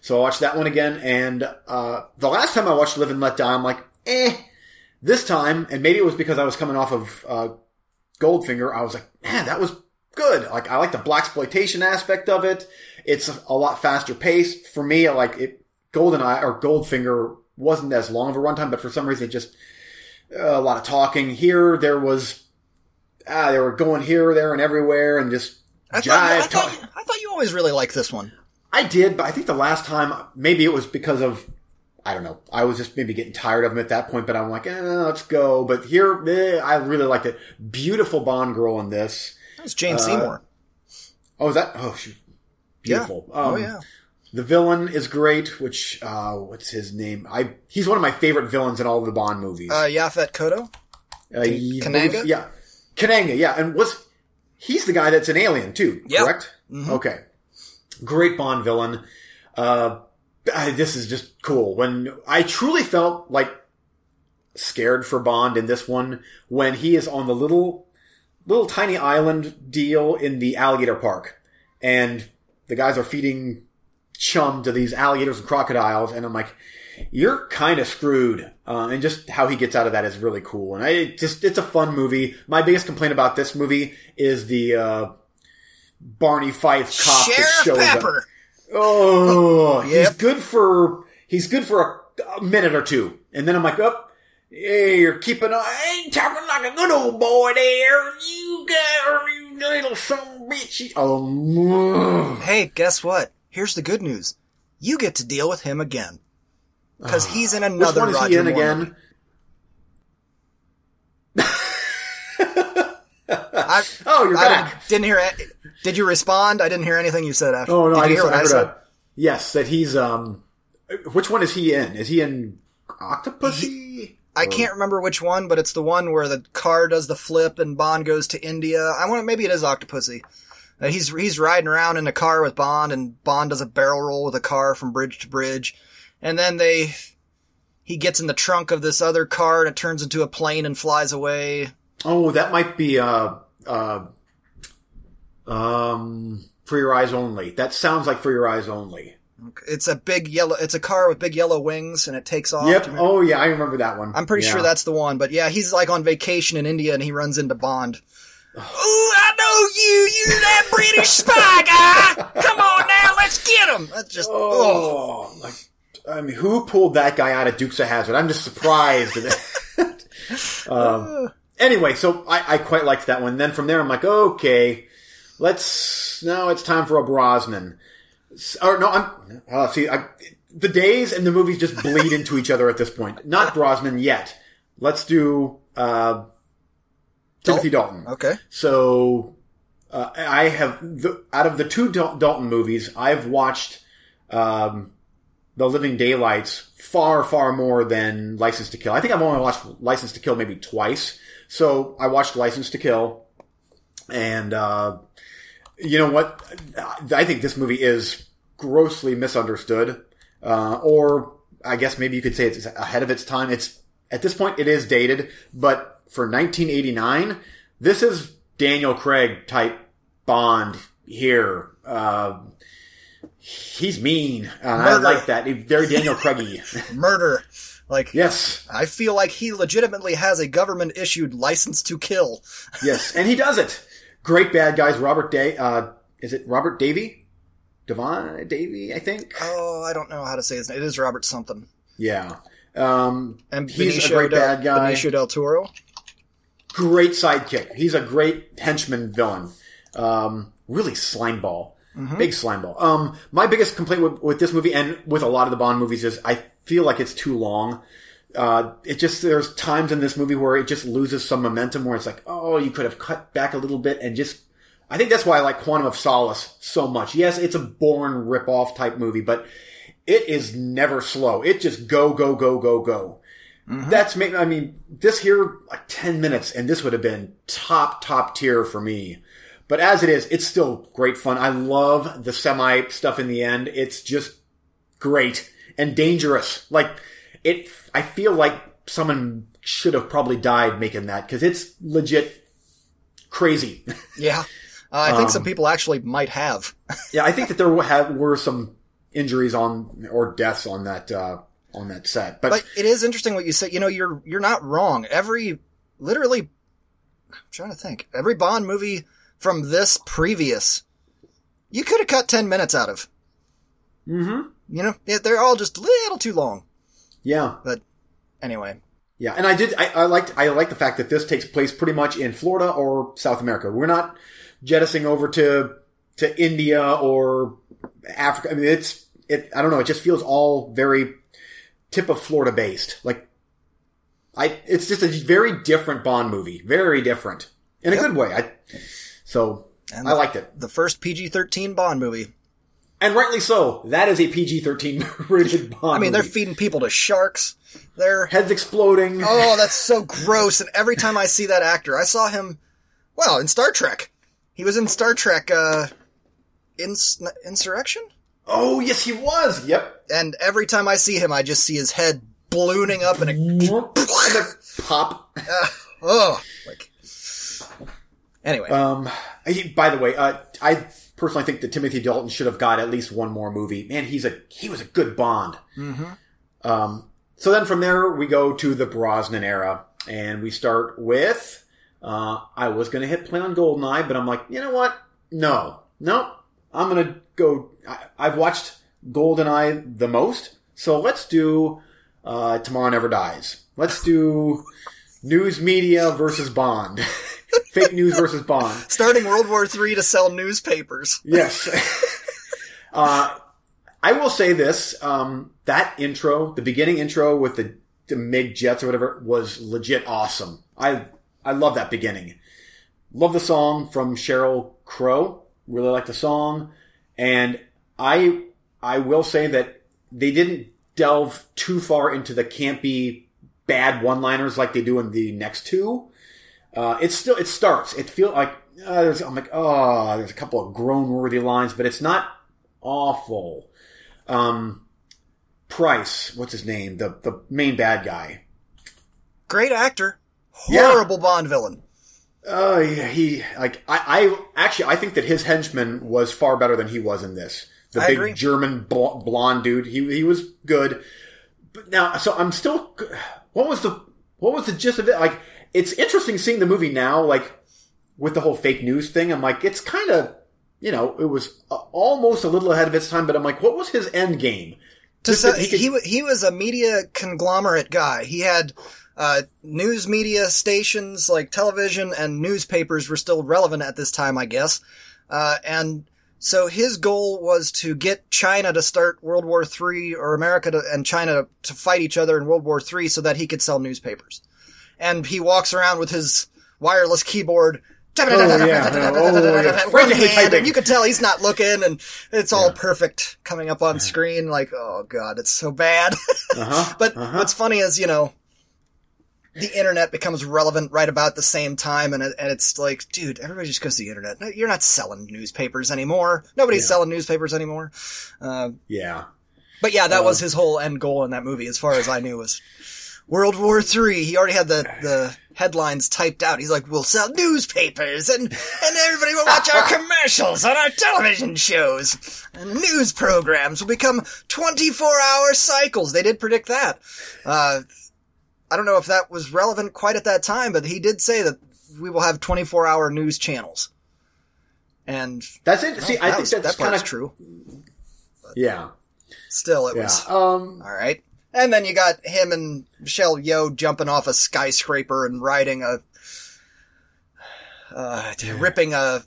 So I watched that one again, and, uh, the last time I watched Live and Let Die, I'm like, eh, this time, and maybe it was because I was coming off of, uh, Goldfinger, I was like, man, that was good. Like, I like the blaxploitation aspect of it. It's a lot faster paced for me. Like, it, Goldeneye or Goldfinger wasn't as long of a runtime, but for some reason, it just uh, a lot of talking. Here, there was ah, they were going here, there, and everywhere, and just I jive. Thought, I, thought, I thought you always really liked this one. I did, but I think the last time, maybe it was because of, I don't know, I was just maybe getting tired of them at that point, but I'm like, eh, let's go. But here, eh, I really liked it. Beautiful Bond girl in this. That's James uh, Seymour. Oh, is that? Oh, she's beautiful. Yeah. Um, oh, yeah. The villain is great, which, uh, what's his name? I He's one of my favorite villains in all of the Bond movies. Uh, Yaphet Kotto? Uh, Kananga? Yeah. Kananga, yeah. And what's, he's the guy that's an alien, too, yep. Correct? Mm-hmm. Okay. Great Bond villain. Uh, this is just cool. When I truly felt, like, scared for Bond in this one when he is on the little, little tiny island deal in the alligator park. And the guys are feeding chum to these alligators and crocodiles, and I'm like, you're kind of screwed. Uh, and just how he gets out of that is really cool. And I just, it's a fun movie. My biggest complaint about this movie is the, uh, Barney Fife cop Sheriff that shows Pepper. Up. Oh, yep. he's good for he's good for a, a minute or two, and then I'm like, "Up, oh, hey, you're keeping on, ain't talking like a good old boy there, you got you little son bitch." Oh, hey, guess what? Here's the good news: you get to deal with him again because uh, he's in another. Which one Roger is he in Warner. Again? I, oh, you're I back. Didn't hear it. Did you respond? I didn't hear anything you said after. Oh, no, Did I, you just, hear what I, I said. A, yes, that he's, um, which one is he in? Is he in Octopussy? He, I can't remember which one, but it's the one where the car does the flip and Bond goes to India. I want to, maybe it is Octopussy. Uh, he's, he's riding around in a car with Bond, and Bond does a barrel roll with a car from bridge to bridge. And then they, he gets in the trunk of this other car and it turns into a plane and flies away. Oh, that might be, uh, uh, um, For Your Eyes Only. That sounds like For Your Eyes Only. It's a big yellow, it's a car with big yellow wings and it takes off. Yep. Oh, yeah. I remember that one. I'm pretty yeah. sure that's the one. But yeah, he's like on vacation in India and he runs into Bond. Oh, I know you. You that British spy guy. Come on now. Let's get him. That's just, oh, oh. Like, I mean, who pulled that guy out of Dukes of Hazzard? I'm just surprised at it. um, Anyway, so I, I quite liked that one. Then from there, I'm like, okay, let's, now it's time for a Brosnan. Or no, I'm, oh, see, I, the days and the movies just bleed into each other at this point. Not Brosnan yet. Let's do, uh, Timothy Dalton. Okay. So, uh, I have, the, out of the two Dal- Dalton movies, I've watched, um, The Living Daylights far, far more than License to Kill. I think I've only watched License to Kill maybe twice. So I watched License to Kill, and uh you know what? I think this movie is grossly misunderstood, uh or I guess maybe you could say it's ahead of its time. It's at this point it is dated, but for nineteen eighty-nine, this is Daniel Craig type Bond here. Uh, he's mean, and Murder. I like that. Very Daniel Craig-y. Murder. Like, yes. I feel like he legitimately has a government-issued license to kill. Yes, and he does it. Great bad guys. Robert Day, uh, is it Robert Davy? Devon Davy, I think. Oh, I don't know how to say his name. It is Robert something. Yeah. Um, and he's Benicio a great Del, bad guy. Benicio Del Toro. Great sidekick. He's a great henchman villain. Um, really slimeball. Mm-hmm. Big slimeball. Um, my biggest complaint with, with this movie and with a lot of the Bond movies is I feel like it's too long. Uh, it just, there's times in this movie where it just loses some momentum where it's like, oh, you could have cut back a little bit and just, I think that's why I like Quantum of Solace so much. Yes, it's a born ripoff type movie, but it is never slow. It just go, go, go, go, go. Mm-hmm. That's, I mean, this here, like ten minutes, and this would have been top, top tier for me. But as it is, it's still great fun. I love the semi stuff in the end. It's just great and dangerous. Like, it, I feel like someone should have probably died making that because it's legit crazy. Yeah. Uh, I think um, some people actually might have. Yeah, I think that there have, were some injuries on or deaths on that uh, on that set. But, but it is interesting what you say. You know, you're you're not wrong. Every, literally, I'm trying to think. Every Bond movie from this previous, you could have cut ten minutes out of. Mm-hmm. You know, they're all just a little too long. Yeah. But anyway. Yeah, and I did, I, I liked, I liked the fact that this takes place pretty much in Florida or South America. We're not jettisoning over to, to India or Africa. I mean, it's, it, I don't know. It just feels all very tip of Florida based. Like, I, it's just a very different Bond movie. Very different. In yep. a good way. I, so, and I the, liked it. The first P G thirteen Bond movie. And rightly so. That is a P G thirteen rated Bond I mean, movie. They're feeding people to sharks. Their heads exploding. Oh, that's so gross. And every time I see that actor, I saw him, well, in Star Trek. He was in Star Trek, uh, Ins- Insurrection? Oh, yes, he was. Yep. And every time I see him, I just see his head ballooning up in a, and a pop. Uh, oh, like. Anyway. Um, I, by the way, uh, I personally think that Timothy Dalton should have got at least one more movie. Man, he's a, he was a good Bond. Mm-hmm. Um, so then from there we go to the Brosnan era, and we start with, uh, I was going to hit play on Goldeneye, but I'm like, you know what? No, no, I'm going to go, I, I've watched Goldeneye the most. So let's do, uh, Tomorrow Never Dies. Let's do news media versus Bond. Fake news versus Bond. Starting World War Three to sell newspapers. Yes. uh, I will say this. Um, that intro, the beginning intro with the, the MiG jets or whatever, was legit awesome. I I love that beginning. Love the song from Sheryl Crow. Really like the song. And I I will say that they didn't delve too far into the campy, bad one-liners like they do in the next two. Uh, it's still, it starts, it feels like, uh, there's, I'm like, oh, there's a couple of groan-worthy lines, but it's not awful. Um, Price, what's his name? The, the main bad guy. Great actor. Horrible yeah. Bond villain. Uh, yeah, he, like, I, I, actually, I think that his henchman was far better than he was in this. The I big agree. German bl- blonde dude. He, he was good. But now, so I'm still, what was the, what was the gist of it? Like, it's interesting seeing the movie now, like, with the whole fake news thing. I'm like, it's kind of, you know, it was almost a little ahead of its time, but I'm like, what was his end game? To so, he, could... he, he was a media conglomerate guy. He had uh, news media stations, like television and newspapers were still relevant at this time, I guess. Uh, and so his goal was to get China to start World War Three, or America to, and China to, to fight each other in World War Three so that he could sell newspapers. And he walks around with his wireless keyboard. Oh, yeah. oh, yeah. One hand, and you can tell he's not looking, and it's all yeah. perfect coming up on screen. Like, oh, God, it's so bad. uh-huh. But uh-huh. what's funny is, you know, the internet becomes relevant right about the same time, and, it, and it's like, dude, everybody just goes to the internet. You're not selling newspapers anymore. Nobody's yeah. selling newspapers anymore. Uh, yeah. But, yeah, that uh, was his whole end goal in that movie, as far as I knew, was... World War Three. He already had the, the headlines typed out. He's like, we'll sell newspapers, and, and everybody will watch our commercials on our television shows. And news programs will become twenty-four hour cycles. They did predict that. Uh, I don't know if that was relevant quite at that time, but he did say that we will have twenty-four hour news channels. And that's it. Well, See, I that think was, that's that kind of true. But yeah. Still, it yeah. was. Um, all right. And then you got him and Michelle Yeoh jumping off a skyscraper and riding a, uh, yeah. ripping a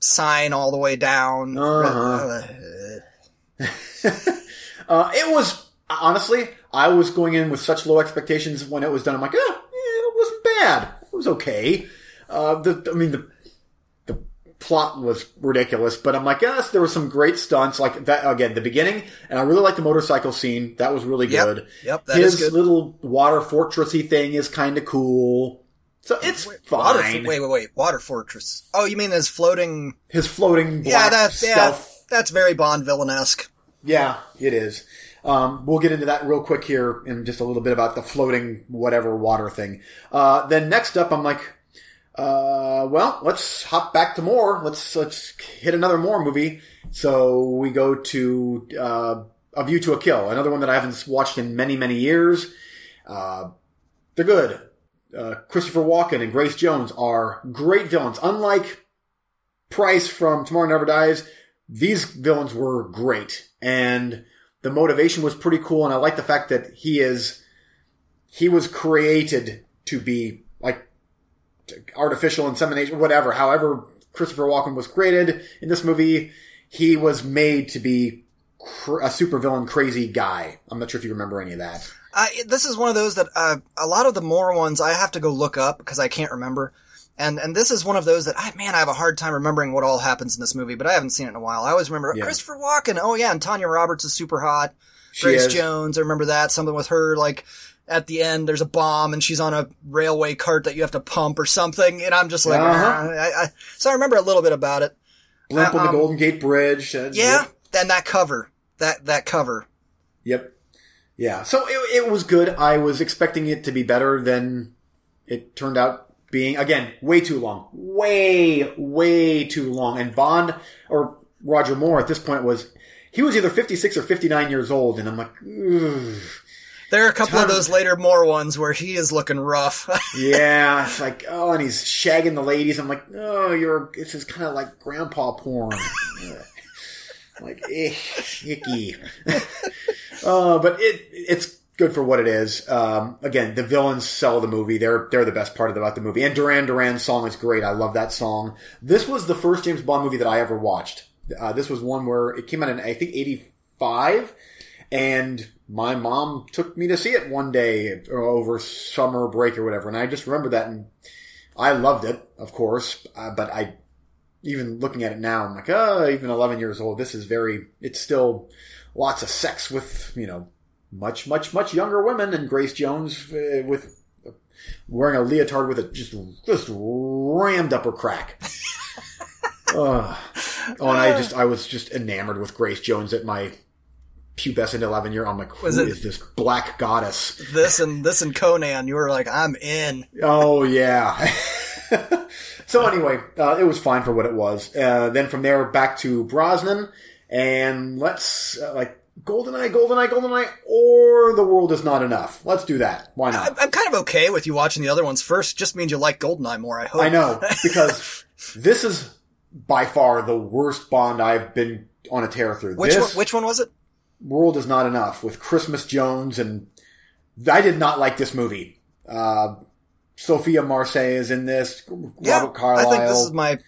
sign all the way down. Uh-huh. uh, it was, honestly, I was going in with such low expectations when it was done. I'm like, oh, yeah, it wasn't bad. It was okay. Uh, the, I mean, the, the plot was ridiculous, but I'm like, yes, there were some great stunts like that. Again, the beginning, and I really like the motorcycle scene. That was really good. Yep, yep that His is good. Little water fortressy thing is kind of cool. So it's wait, fine. Water, wait, wait, wait. Water fortress. Oh, you mean his floating? His floating black yeah, that, stuff. Yeah, that's very Bond villain-esque. Yeah, it is. Um, we'll get into that real quick here in just a little bit about the floating whatever water thing. Uh, then next up, I'm like, Uh, well, let's hop back to more. Let's, let's hit another more movie. So we go to, uh, A View to a Kill. Another one that I haven't watched in many, many years. Uh, they're good. Uh, Christopher Walken and Grace Jones are great villains. Unlike Price from Tomorrow Never Dies, these villains were great. And the motivation was pretty cool. And I like the fact that he is, he was created to be like, artificial insemination, whatever. However, Christopher Walken was created in this movie. he was made to be cr- a supervillain crazy guy. I'm not sure if you remember any of that. Uh, this is one of those that uh, a lot of the more ones I have to go look up because I can't remember. And and this is one of those that, I man, I have a hard time remembering what all happens in this movie, but I haven't seen it in a while. I always remember, yeah. Christopher Walken, oh yeah, and Tanya Roberts is super hot. She Grace is. Jones, I remember that, something with her, like, at the end there's a bomb and she's on a railway cart that you have to pump or something, and I'm just like, uh-huh. I, I, so I remember a little bit about it. Blimp uh, on um, the Golden Gate Bridge. Uh, yeah, then that cover. That that cover. Yep. Yeah, so it, it was good. I was expecting it to be better than it turned out being. Again, way too long. Way, way too long. And Bond, or Roger Moore at this point, was he was either fifty-six or fifty-nine years old, and I'm like, ugh. There are a couple Tom. of those later Moore ones where he is looking rough. Yeah, it's like, oh, and he's shagging the ladies. I'm like, oh, you're, this is kind of like grandpa porn. Like, eh, icky. Uh, but it it's good for what it is. Um, again, the villains sell the movie. They're they're the best part of the, about the movie. And Duran Duran's song is great. I love that song. This was the first James Bond movie that I ever watched. Uh, this was one where it came out in, I think, eighty-five. And my mom took me to see it one day over summer break or whatever. And I just remember that. And I loved it, of course. Uh, but I... Even looking at it now, I'm like, oh, even eleven years old, this is very, it's still lots of sex with, you know, much, much, much younger women, and Grace Jones uh, with uh, wearing a leotard with a just, just rammed up her crack. uh, oh, and I just, I was just enamored with Grace Jones at my pubescent eleven year. I'm like, who it, is this black goddess? This and this and Conan, you were like, I'm in. Oh, yeah. So anyway, uh, it was fine for what it was. Uh, then from there, back to Brosnan, and let's, uh, like, Goldeneye, Goldeneye, Goldeneye, or The World Is Not Enough. Let's do that. Why not? I'm kind of okay with you watching the other ones first. Just means you like Goldeneye more, I hope. I know, because this is by far the worst Bond I've been on a tear through. Which one, which one was it? World Is Not Enough, with Christmas Jones, and I did not like this movie. Uh... Sophia Marseille is in this. Robert yeah, Carlyle. I think this is my.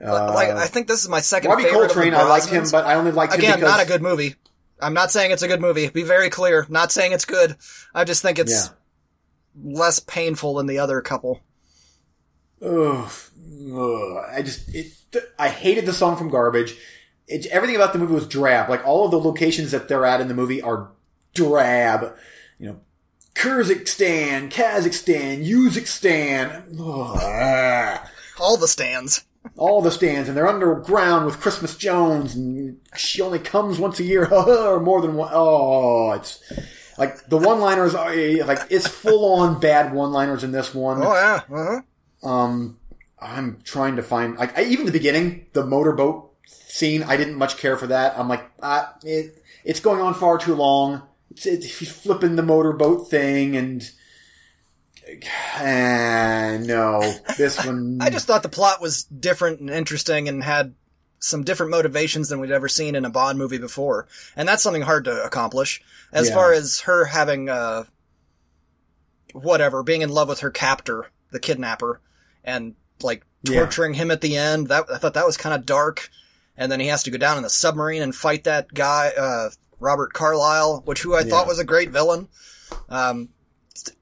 Uh, like, I think this is my second. Robbie favorite Coltrane. Of the I liked him, but I only liked Again, him because not a good movie. I'm not saying it's a good movie. Be very clear. Not saying it's good. I just think it's yeah. less painful than the other couple. Ugh. Ugh. I just it. I hated the song from Garbage. It, everything about the movie was drab. Like all of the locations that they're at in the movie are drab. You know. Kyrgyzstan, Kazakhstan, Uzbekistan. All the stands. All the stands, and they're underground with Christmas Jones, and she only comes once a year, or more than one. Oh, it's like the one-liners, are, like it's full-on bad one-liners in this one. Oh, yeah. Uh-huh. Um, I'm trying to find, like, I, even the beginning, the motorboat scene, I didn't much care for that. I'm like, ah, it, it's going on far too long. He's flipping the motorboat thing, and uh, no, this one. I just thought the plot was different and interesting, and had some different motivations than we'd ever seen in a Bond movie before, and that's something hard to accomplish. As yeah. far as her having, uh, whatever, being in love with her captor, the kidnapper, and like torturing yeah. him at the end, that I thought that was kind of dark. And then he has to go down in the submarine and fight that guy. Uh, Robert Carlyle, which who I yeah. thought was a great villain. Um,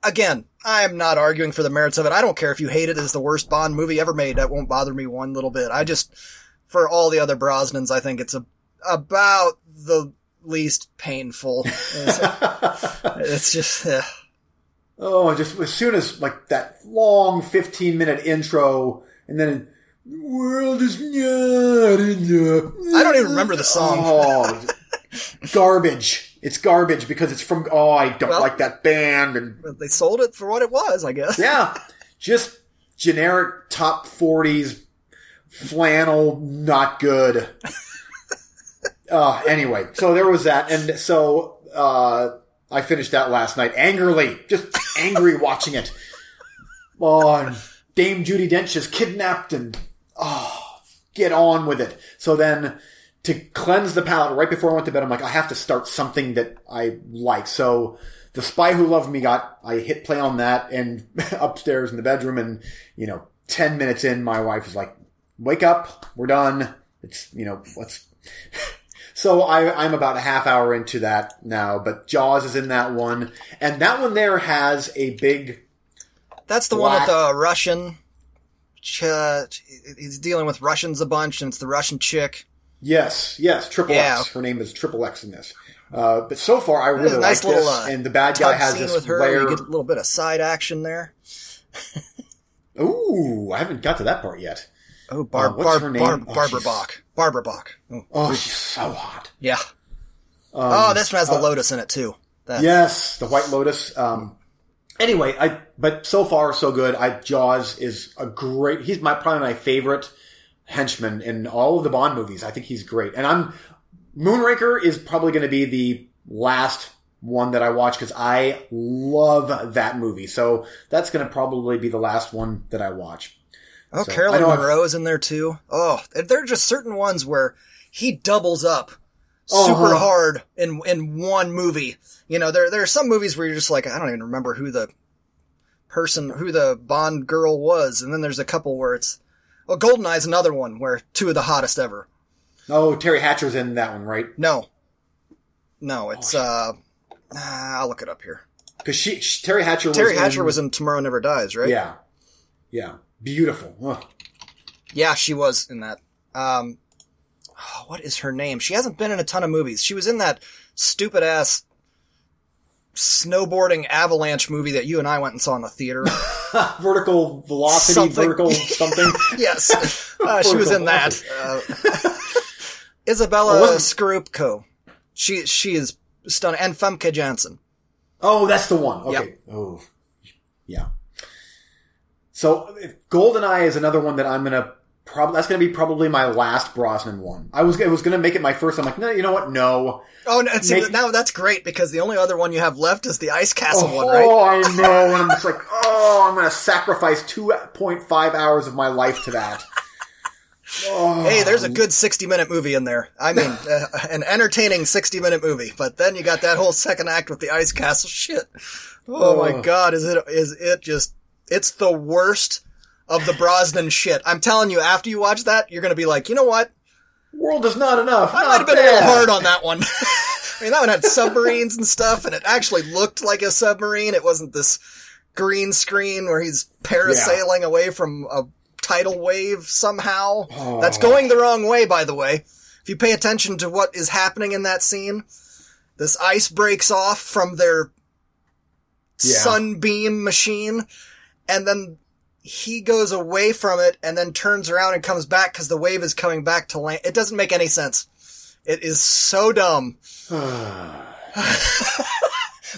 again, I am not arguing for the merits of it. I don't care if you hate it as the worst Bond movie ever made. That won't bother me one little bit. I just, for all the other Brosnans, I think it's a, about the least painful. It's just... Uh. Oh, just as soon as like that long fifteen-minute intro, and then... The world is not enough. I don't even remember the song. Oh, garbage. It's garbage because it's from, oh, I don't well, like that band. And they sold it for what it was, I guess. Yeah. Just generic top forties flannel, not good. uh, anyway, so there was that. And so uh, I finished that last night angrily, just angry watching it. Oh, Dame Judi Dench is kidnapped and, oh, get on with it. So then... To cleanse the palate, right before I went to bed, I'm like, I have to start something that I like. So, The Spy Who Loved Me got, I hit play on that and upstairs in the bedroom and, you know, ten minutes in, my wife was like, wake up, we're done. It's, you know, let's So I, I'm about a half hour into that now, but Jaws is in that one. And that one there has a big... That's the black... one with the Russian... Ch- he's dealing with Russians a bunch, and it's the Russian chick. Yes, yes, Triple yeah. X. Her name is Triple X in this. Uh, but so far, I really nice like this. Uh, and the bad guy has this with her rare... You get a little bit of side action there. Ooh, I haven't got to that part yet. Oh, Bar- uh, what's Bar- her name? Bar- oh, Barbara she's... Bach. Barbara Bach. Oh, oh, she's so hot. Yeah. Um, oh, this one has the uh, Lotus in it, too. That. Yes, the White Lotus. Um, anyway, I but so far, so good. I Jaws is a great... He's my probably my favorite henchman in all of the Bond movies. I think he's great. And I'm... Moonraker is probably going to be the last one that I watch because I love that movie. So that's going to probably be the last one that I watch. Oh, so, Carolyn Monroe is in there too. Oh, there are just certain ones where he doubles up uh-huh. super hard in in one movie. You know, there there are some movies where you're just like, I don't even remember who the person, who the Bond girl was. And then there's a couple where it's, well, Goldeneye is another one where two of the hottest ever. Oh, Terry Hatcher's in that one, right? No. No, it's, oh, uh, I'll look it up here. Because she, she, Terry Hatcher was Terry in... Terry Hatcher was in Tomorrow Never Dies, right? Yeah. Yeah. Beautiful. Ugh. Yeah, she was in that. Um, oh, what is her name? She hasn't been in a ton of movies. She was in that stupid-ass snowboarding avalanche movie that you and I went and saw in the theater. Vertical Velocity, something. Vertical something? Yes. Uh, she was in that. Uh, Isabella oh, Scorupco. She she is stunning. And Famke Janssen. Oh, that's the one. Okay. Yep. Oh, yeah. So Goldeneye is another one that I'm gonna probably. That's gonna be probably my last Brosnan one. I was it was gonna make it my first. I'm like, no, you know what? No. Oh, no, see, make- now that's great because the only other one you have left is the Ice Castle oh, one, right? Oh, I know. And I'm just like, oh, I'm gonna sacrifice two point five hours of my life to that. Oh. Hey, there's a good sixty-minute movie in there. I mean, uh, an entertaining sixty-minute movie. But then you got that whole second act with the Ice Castle shit. Oh, oh my God, is it? Is it just? It's the worst of the Brosnan shit. I'm telling you, after you watch that, you're going to be like, you know what? World is not enough. I might have been a little hard on that one. I mean, that one had submarines and stuff, and it actually looked like a submarine. It wasn't this green screen where he's parasailing yeah. away from a tidal wave somehow. Oh. That's going the wrong way, by the way. If you pay attention to what is happening in that scene, this ice breaks off from their yeah. sunbeam machine, and then he goes away from it and then turns around and comes back because the wave is coming back to land. It doesn't make any sense. It is so dumb. But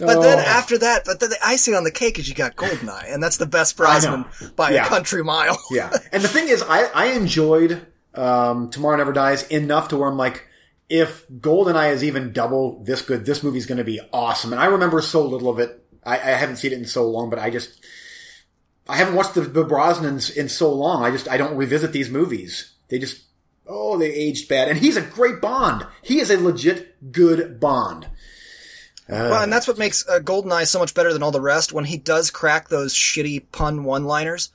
oh. then after that, but then the icing on the cake is you got Goldeneye, and that's the best Brosnan by yeah. a country mile. yeah. And the thing is, I, I enjoyed um, Tomorrow Never Dies enough to where I'm like, if Goldeneye is even double this good, this movie's going to be awesome. And I remember so little of it. I, I haven't seen it in so long, but I just... I haven't watched the, the Brosnans in so long. I just... I don't revisit these movies. They just... Oh, they aged bad. And he's a great Bond. He is a legit good Bond. Uh, well, and that's what makes uh, Goldeneye so much better than all the rest. When he does crack those shitty pun one-liners,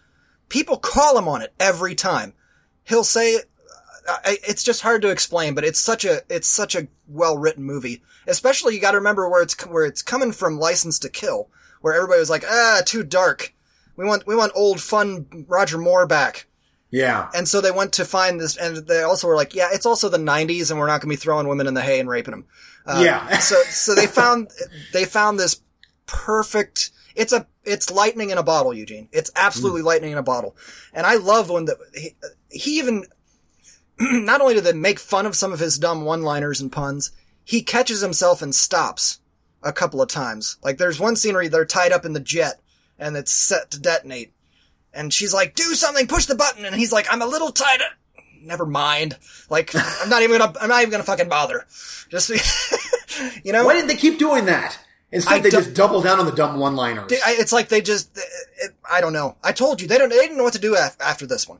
people call him on it every time. He'll say, uh, I, "It's just hard to explain," but it's such a it's such a well-written movie. Especially, you got to remember where it's where it's coming from. License to Kill, where everybody was like, "Ah, too dark. We want we want old fun Roger Moore back." Yeah. And so they went to find this, and they also were like, yeah, it's also the nineties, and we're not going to be throwing women in the hay and raping them. Um, yeah. so, so they found, they found this perfect, it's a, it's lightning in a bottle, Eugene. It's absolutely mm. lightning in a bottle. And I love when the, he, he even, not only did they make fun of some of his dumb one-liners and puns, he catches himself and stops a couple of times. Like there's one scene where they're tied up in the jet, and it's set to detonate. And she's like, do something, push the button. And he's like, I'm a little tired. Never mind. Like, I'm not even going to, I'm not even going to fucking bother. Just, you know? Why didn't they keep doing that? Instead, I they d- just double down on the dumb one-liners. It's like they just, it, I don't know. I told you, they don't, they didn't know what to do af- after this one.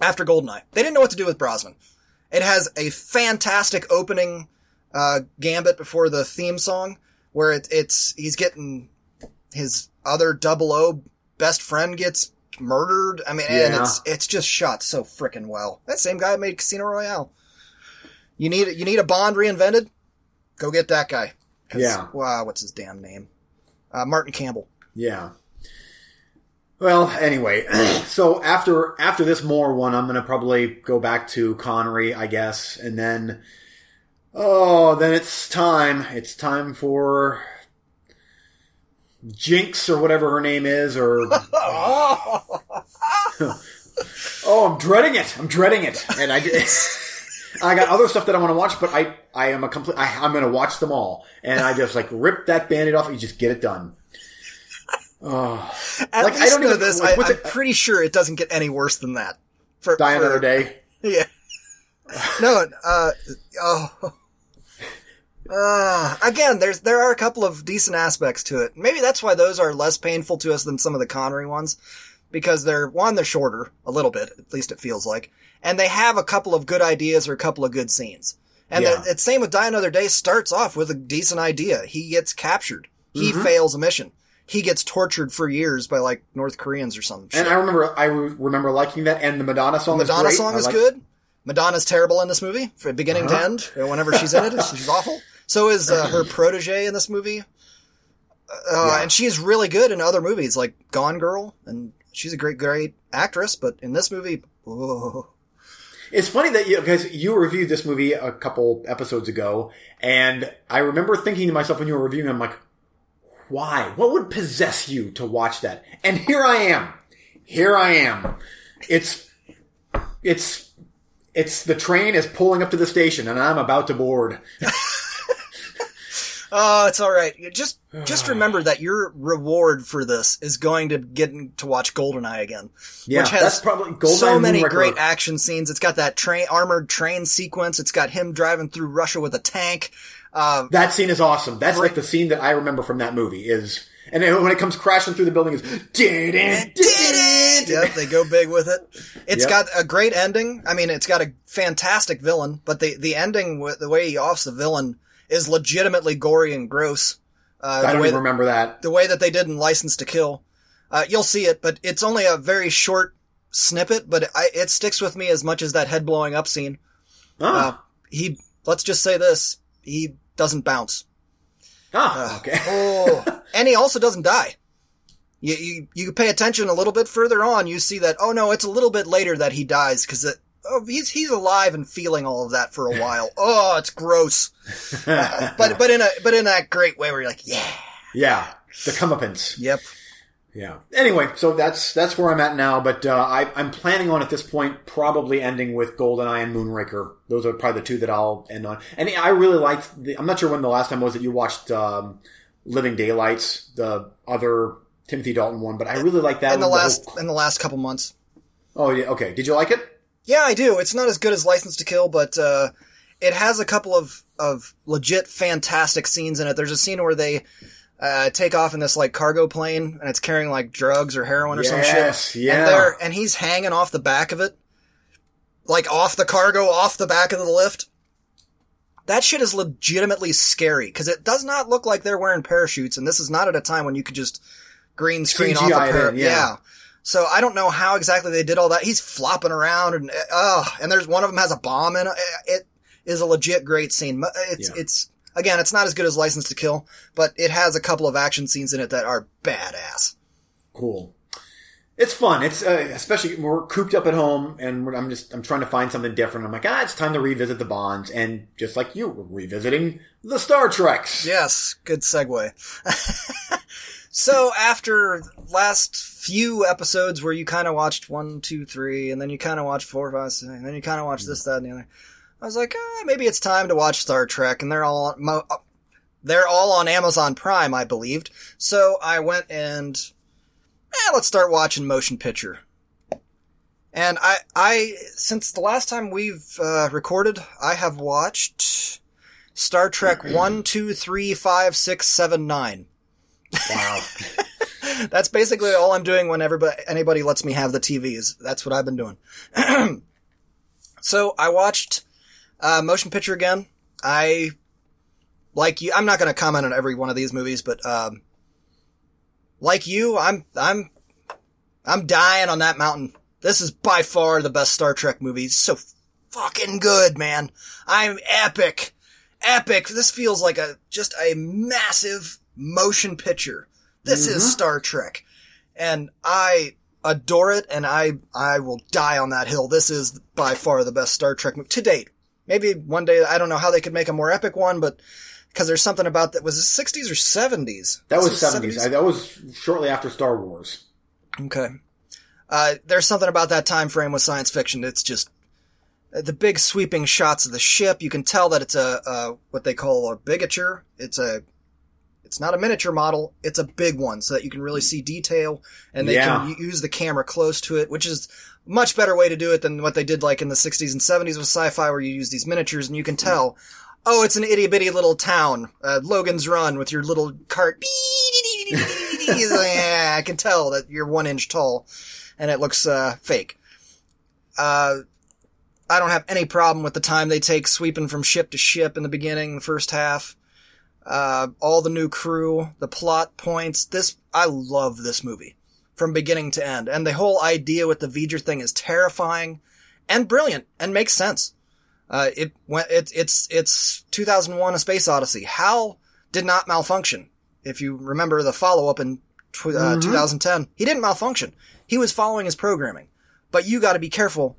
After Goldeneye. They didn't know what to do with Brosnan. It has a fantastic opening, uh, gambit before the theme song where it, it's, he's getting his other double O best friend gets murdered. I mean, yeah. and it's it's just shot so freaking well. That same guy made Casino Royale. You need you need a Bond reinvented? Go get that guy. That's, yeah. Wow, what's his damn name? Uh, Martin Campbell. Yeah. Well, anyway, so after after this Moore one, I'm going to probably go back to Connery, I guess, and then oh, then it's time. It's time for Jinx or whatever her name is, or oh, I'm dreading it. I'm dreading it, and I. I got other stuff that I want to watch, but I, I am a complete, I, I'm going to watch them all. And I just like rip that bandit off and you just get it done. Oh. At like, least I don't know even, this. Like, I, I'm it? pretty sure it doesn't get any worse than that. For, Die for, Another Day. Yeah. No, uh, oh. Uh, again, there's, there are a couple of decent aspects to it. Maybe that's why those are less painful to us than some of the Connery ones. Because they're, one, they're shorter, a little bit, at least it feels like. And they have a couple of good ideas or a couple of good scenes. And yeah. the, it's same with Die Another Day starts off with a decent idea. He gets captured. He mm-hmm. fails a mission. He gets tortured for years by, like, North Koreans or something. And I remember I remember liking that, and the Madonna song the Madonna is great. Madonna song I is like... good. Madonna's terrible in this movie, from beginning uh-huh. to end. Whenever she's in it, she's awful. So is uh, her protege in this movie. Uh, yeah. And she's really good in other movies, like Gone Girl, and... She's a great, great actress, but in this movie, whoa. It's funny that you, because you reviewed this movie a couple episodes ago, and I remember thinking to myself when you were reviewing, I'm like, why? What would possess you to watch that? And here I am. Here I am. It's, it's, it's, the train is pulling up to the station, and I'm about to board. Oh, it's all right. Just just remember that your reward for this is going to get to watch Goldeneye again. Yeah, which has that's probably Goldeneye so many great action scenes. It's got that train armored train sequence. It's got him driving through Russia with a tank. Uh, that scene is awesome. That's great. Like the scene that I remember from that movie is, and then when it comes crashing through the building, it's did it, did it. Yep, they go big with it. It's yep. got a great ending. I mean, it's got a fantastic villain, but the the ending, the way he offs the villain. Is legitimately gory and gross. Uh, I don't even remember that. The way that they did in License to Kill. Uh, you'll see it, but it's only a very short snippet, but I, it sticks with me as much as that head blowing up scene. Oh. Uh, he, let's just say this, he doesn't bounce. Ah, uh, okay. Oh, and he also doesn't die. You, you, you pay attention a little bit further on, you see that, oh no, it's a little bit later that he dies, because it, Oh, he's he's alive and feeling all of that for a while. Oh, it's gross, uh, but but in a but in that great way where you're like, yeah, yeah, the comeuppance. Yep. Yeah. Anyway, so that's that's where I'm at now. But uh, I, I'm planning on at this point probably ending with Goldeneye and Moonraker. Those are probably the two that I'll end on. And I really liked. The, I'm not sure when the last time was that you watched um, Living Daylights, the other Timothy Dalton one, but I really liked that in the last the whole... in the last couple months. Oh yeah. Okay. Did you like it? Yeah, I do. It's not as good as License to Kill, but uh, it has a couple of, of legit fantastic scenes in it. There's a scene where they uh, take off in this like cargo plane, and it's carrying like drugs or heroin or yes, some shit. Yes, yeah. And, they're, and he's hanging off the back of it, like off the cargo, off the back of the lift. That shit is legitimately scary, because it does not look like they're wearing parachutes, and this is not at a time when you could just green screen C G I off a parachute. Yeah. yeah. So I don't know how exactly they did all that. He's flopping around and, oh, and there's one of them has a bomb in it. It is a legit great scene. It's, yeah. it's, again, it's not as good as License to Kill, but it has a couple of action scenes in it that are badass. Cool. It's fun. It's, uh, especially we're cooped up at home and I'm just, I'm trying to find something different. I'm like, ah, it's time to revisit the Bonds. And just like you, we're revisiting the Star Treks. Yes. Good segue. So after last few episodes where you kind of watched one, two, three, and then you kind of watched four, five, six, and then you kind of watched this, that, and the other, I was like, eh, maybe it's time to watch Star Trek, and they're all on, they're all on Amazon Prime, I believed. So I went and eh, let's start watching Motion Picture. And I, I since the last time we've uh, recorded, I have watched Star Trek one, two, three, five, six, seven, nine. Wow. That's basically all I'm doing whenever anybody lets me have the T Vs. That's what I've been doing. So I watched uh, Motion Picture again. I, like you, I'm not going to comment on every one of these movies, but um, like you, I'm I'm I'm dying on that mountain. This is by far the best Star Trek movie. It's so fucking good, man. I'm epic. Epic. This feels like a just a massive motion picture. This mm-hmm. is Star Trek. And I adore it, and I I will die on that hill. This is by far the best Star Trek movie to date. Maybe one day, I don't know how they could make a more epic one, but because there's something about that. Was it sixties or seventies? That was, was seventies. seventies? I, that was shortly after Star Wars. Okay. Uh, there's something about that time frame with science fiction that's just the big sweeping shots of the ship. You can tell that it's a, uh, what they call a bigature. It's a, it's not a miniature model. It's a big one so that you can really see detail and they yeah. can use the camera close to it, which is a much better way to do it than what they did like in the sixties and seventies with sci-fi where you use these miniatures and you can tell, oh, it's an itty bitty little town, uh, Logan's Run with your little cart. Yeah, I can tell that you're one inch tall and it looks, uh, fake. Uh, I don't have any problem with the time they take sweeping from ship to ship in the beginning, the first half. Uh, all the new crew, the plot points. This, I love this movie from beginning to end. And the whole idea with the V'ger thing is terrifying and brilliant and makes sense. Uh, it went, it, it's, it's two thousand one A Space Odyssey. Hal did not malfunction. If you remember the follow-up in tw- uh, mm-hmm. two thousand ten, he didn't malfunction. He was following his programming. But you gotta be careful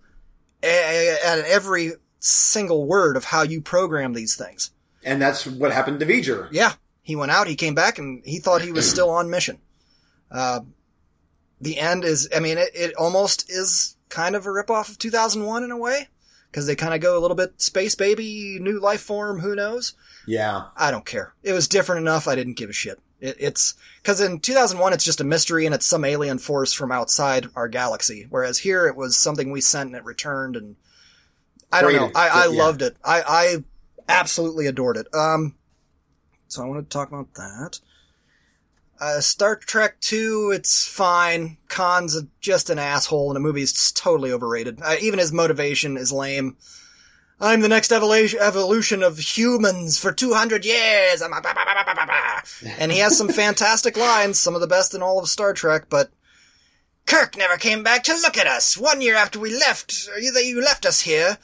at every single word of how you program these things. And that's what happened to V'ger. Yeah. He went out, he came back, and he thought he was still on mission. Uh, the end is, I mean, it, it almost is kind of a ripoff of two thousand one in a way, because they kind of go a little bit space baby, new life form, who knows? Yeah. I don't care. It was different enough, I didn't give a shit. It, it's, because in two thousand one, it's just a mystery, and it's some alien force from outside our galaxy, whereas here, it was something we sent, and it returned, and I don't know. I, I yeah. loved it. I... I Absolutely adored it. Um, so I want to talk about that. Uh, Star Trek two, it's fine. Khan's a, just an asshole, and the movie's totally overrated. Uh, even his motivation is lame. I'm the next evolution evolution of humans for two hundred years. I'm a bah, bah, bah, bah, bah, bah. And he has some fantastic lines, some of the best in all of Star Trek, but Kirk never came back to look at us. One year after we left, either you left us here...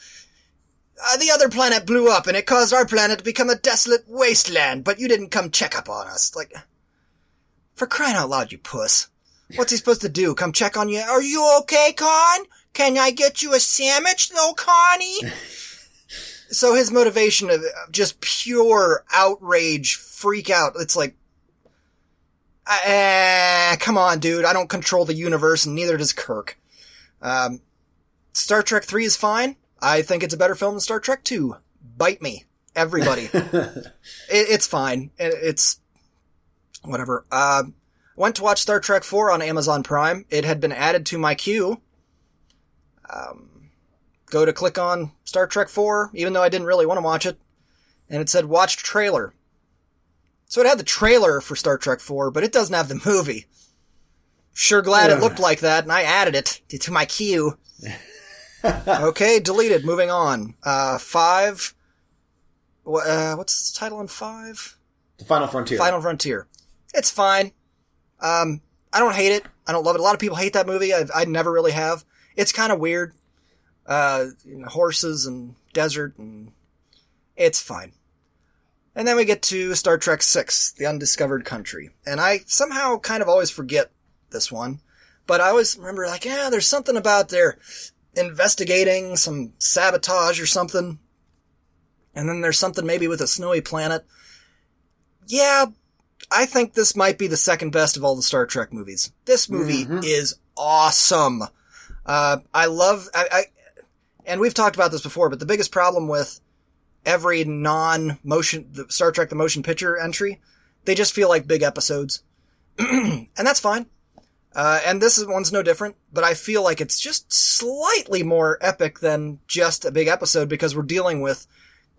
Uh, the other planet blew up, and it caused our planet to become a desolate wasteland, but you didn't come check up on us. Like, for crying out loud, you puss. What's he supposed to do? Come check on you? Are you okay, Con? Can I get you a sandwich, though, Connie? So his motivation of just pure outrage, freak out. It's like, eh, come on, dude. I don't control the universe, and neither does Kirk. Um, Star Trek three is fine. I think it's a better film than Star Trek two. Bite me. Everybody. it, it's fine. It, it's whatever. Uh, went to watch Star Trek four on Amazon Prime. It had been added to my queue. Um, go to click on Star Trek four, even though I didn't really want to watch it. And it said, watch trailer. So it had the trailer for Star Trek four, but it doesn't have the movie. Sure glad yeah. it looked like that, and I added it to my queue. Okay, deleted. Moving on. Uh, five. Uh, what's the title on five? The Final Frontier. Final Frontier. It's fine. Um, I don't hate it. I don't love it. A lot of people hate that movie. I've, I never really have. It's kind of weird. Uh, you know, horses and desert and it's fine. And then we get to Star Trek six, The Undiscovered Country. And I somehow kind of always forget this one, but I always remember like, yeah, there's something about there. Investigating some sabotage or something. And then there's something maybe with a snowy planet. Yeah, I think this might be the second best of all the Star Trek movies. This movie mm-hmm. is awesome. Uh, I love, I, I, and we've talked about this before, but the biggest problem with every non-motion, the Star Trek the Motion Picture entry, they just feel like big episodes. And that's fine. Uh, and this one's no different, but I feel like it's just slightly more epic than just a big episode because we're dealing with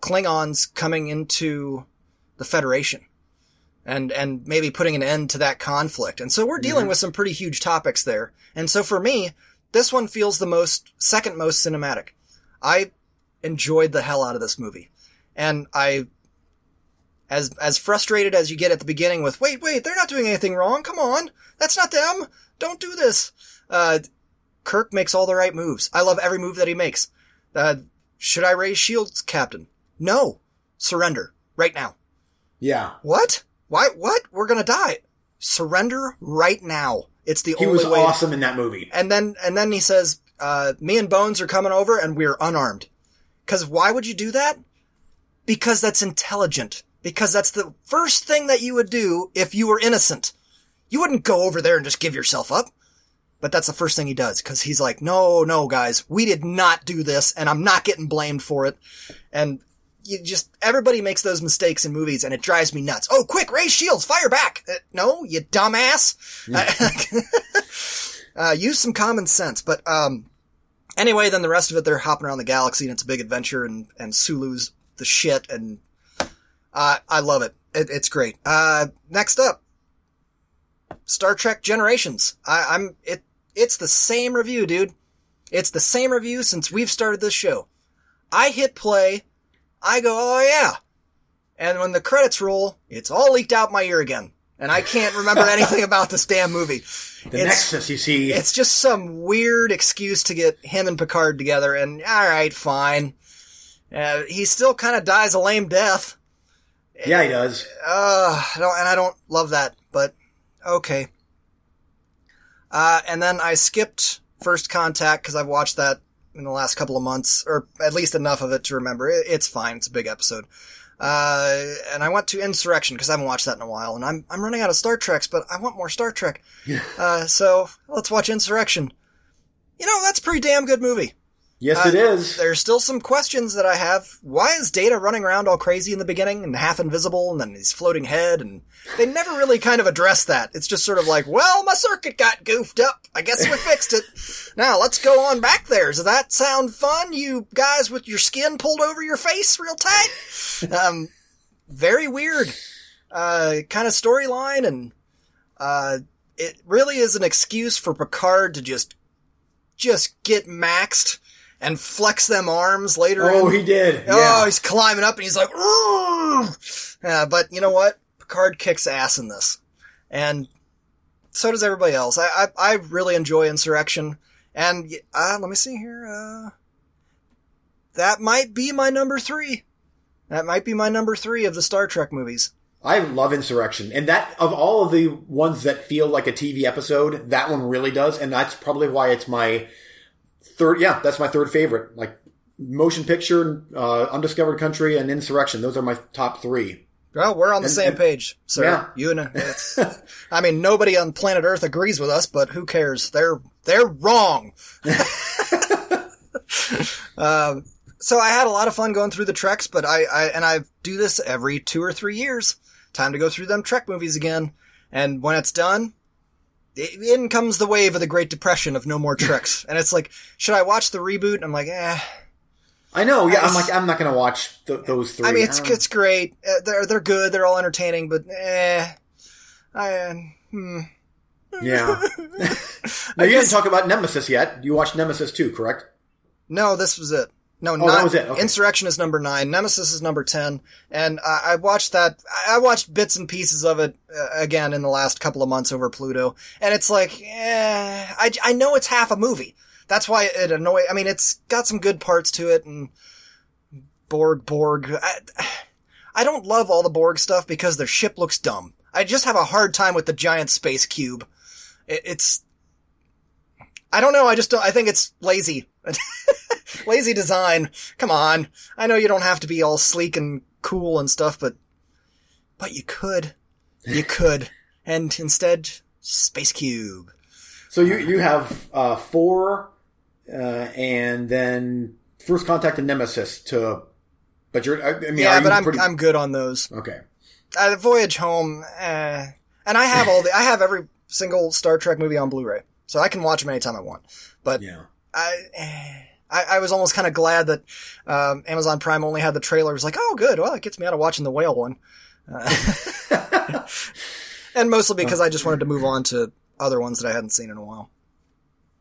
Klingons coming into the Federation and, and maybe putting an end to that conflict. And so we're dealing yeah. with some pretty huge topics there. And so for me, this one feels the most, second most cinematic. I enjoyed the hell out of this movie. And I, as, as frustrated as you get at the beginning with, wait, wait, they're not doing anything wrong. Come on. That's not them. Don't do this. Uh, Kirk makes all the right moves. I love every move that he makes. Uh, Should I raise shields, Captain? No. Surrender. Right now. Yeah. What? Why? What? We're gonna die. Surrender right now. It's the he only way. He was awesome to... in that movie. And then, and then he says, uh, me and Bones are coming over and we're unarmed. Cause why would you do that? Because that's intelligent. Because that's the first thing that you would do if you were innocent. You wouldn't go over there and just give yourself up. But that's the first thing he does, because he's like, no, no, guys, we did not do this, and I'm not getting blamed for it. And you just, everybody makes those mistakes in movies, and it drives me nuts. Oh, quick, raise shields, fire back! Uh, no, you dumbass! Yeah. uh, use some common sense. But um, anyway, then the rest of it, they're hopping around the galaxy, and it's a big adventure, and, and Sulu's the shit, and uh, I love it. it. It's great. Uh, next up, Star Trek Generations. I, I'm... it. It's the same review, dude. It's the same review since we've started this show. I hit play. I go, oh, yeah. And when the credits roll, it's all leaked out my ear again. And I can't remember anything about this damn movie. The it's, Nexus, you see. It's just some weird excuse to get him and Picard together. And, all right, fine. Uh, he still kind of dies a lame death. Yeah, he does. Uh, I don't, and I don't love that, but okay. Uh, and then I skipped First Contact because I've watched that in the last couple of months, or at least enough of it to remember. It, it's fine. It's a big episode. Uh, and I went to Insurrection because I haven't watched that in a while, and I'm I'm running out of Star Treks, but I want more Star Trek. Yeah. Uh, so let's watch Insurrection. You know, that's a pretty damn good movie. Yes, uh, it is. There's still some questions that I have. Why is Data running around all crazy in the beginning and half invisible and then his floating head? And they never really kind of address that. It's just sort of like, well, my circuit got goofed up. I guess we fixed it. Now let's go on back there. Does that sound fun? You guys with your skin pulled over your face real tight? Um, very weird, uh, kind of storyline. And, uh, it really is an excuse for Picard to just, just get maxed. And flex them arms later oh, in. Oh, he did. Oh, yeah. He's climbing up and he's like, yeah, but you know what? Picard kicks ass in this. And so does everybody else. I I, I really enjoy Insurrection. And uh, let me see here. Uh, that might be my number three. That might be my number three of the Star Trek movies. I love Insurrection. And that, of all of the ones that feel like a T V episode, that one really does. And that's probably why it's my... Third, yeah, that's my third favorite. Like Motion Picture, uh, Undiscovered Country, and Insurrection. Those are my top three. Well, we're on the and, same and, page, sir. Yeah. You and it's, I mean, nobody on planet Earth agrees with us, but who cares? They're they're wrong. um, so I had a lot of fun going through the Treks, but I, I and I do this every two or three years. Time to go through them Trek movies again, and when it's done. In comes the wave of the Great Depression of no more Treks. And it's like, should I watch the reboot? And I'm like, eh. I know, yeah. I was, I'm like, I'm not going to watch th- those three. I mean, it's I it's great. Uh, they're they're good. They're all entertaining, but eh. I, uh, hmm. Yeah. Now, you didn't talk about Nemesis yet. You watched Nemesis too, correct? No, this was it. No, oh, not, that was it. Okay. Insurrection is number nine. Nemesis is number ten. And I, I watched that. I watched bits and pieces of it uh, again in the last couple of months over Pluto. And it's like, eh, I, I know it's half a movie. That's why it annoys. I mean, it's got some good parts to it. And Borg, Borg. I, I don't love all the Borg stuff because their ship looks dumb. I just have a hard time with the giant space cube. It, it's, I don't know. I just don't, I think it's lazy. Lazy design. Come on. I know you don't have to be all sleek and cool and stuff, but, but you could. You could. And instead, Space Cube. So you, you have, uh, four, uh, and then First Contact and Nemesis to, but you're, I mean, yeah, but I'm, pretty... I'm good on those. Okay. Uh, Voyage Home, uh, and I have all the, I have every single Star Trek movie on Blu-ray, so I can watch them anytime I want. But, yeah. I, uh, I, I was almost kind of glad that um, Amazon Prime only had the trailer. It was like, oh, good. Well, it gets me out of watching the whale one. Uh, and mostly because I just wanted to move on to other ones that I hadn't seen in a while.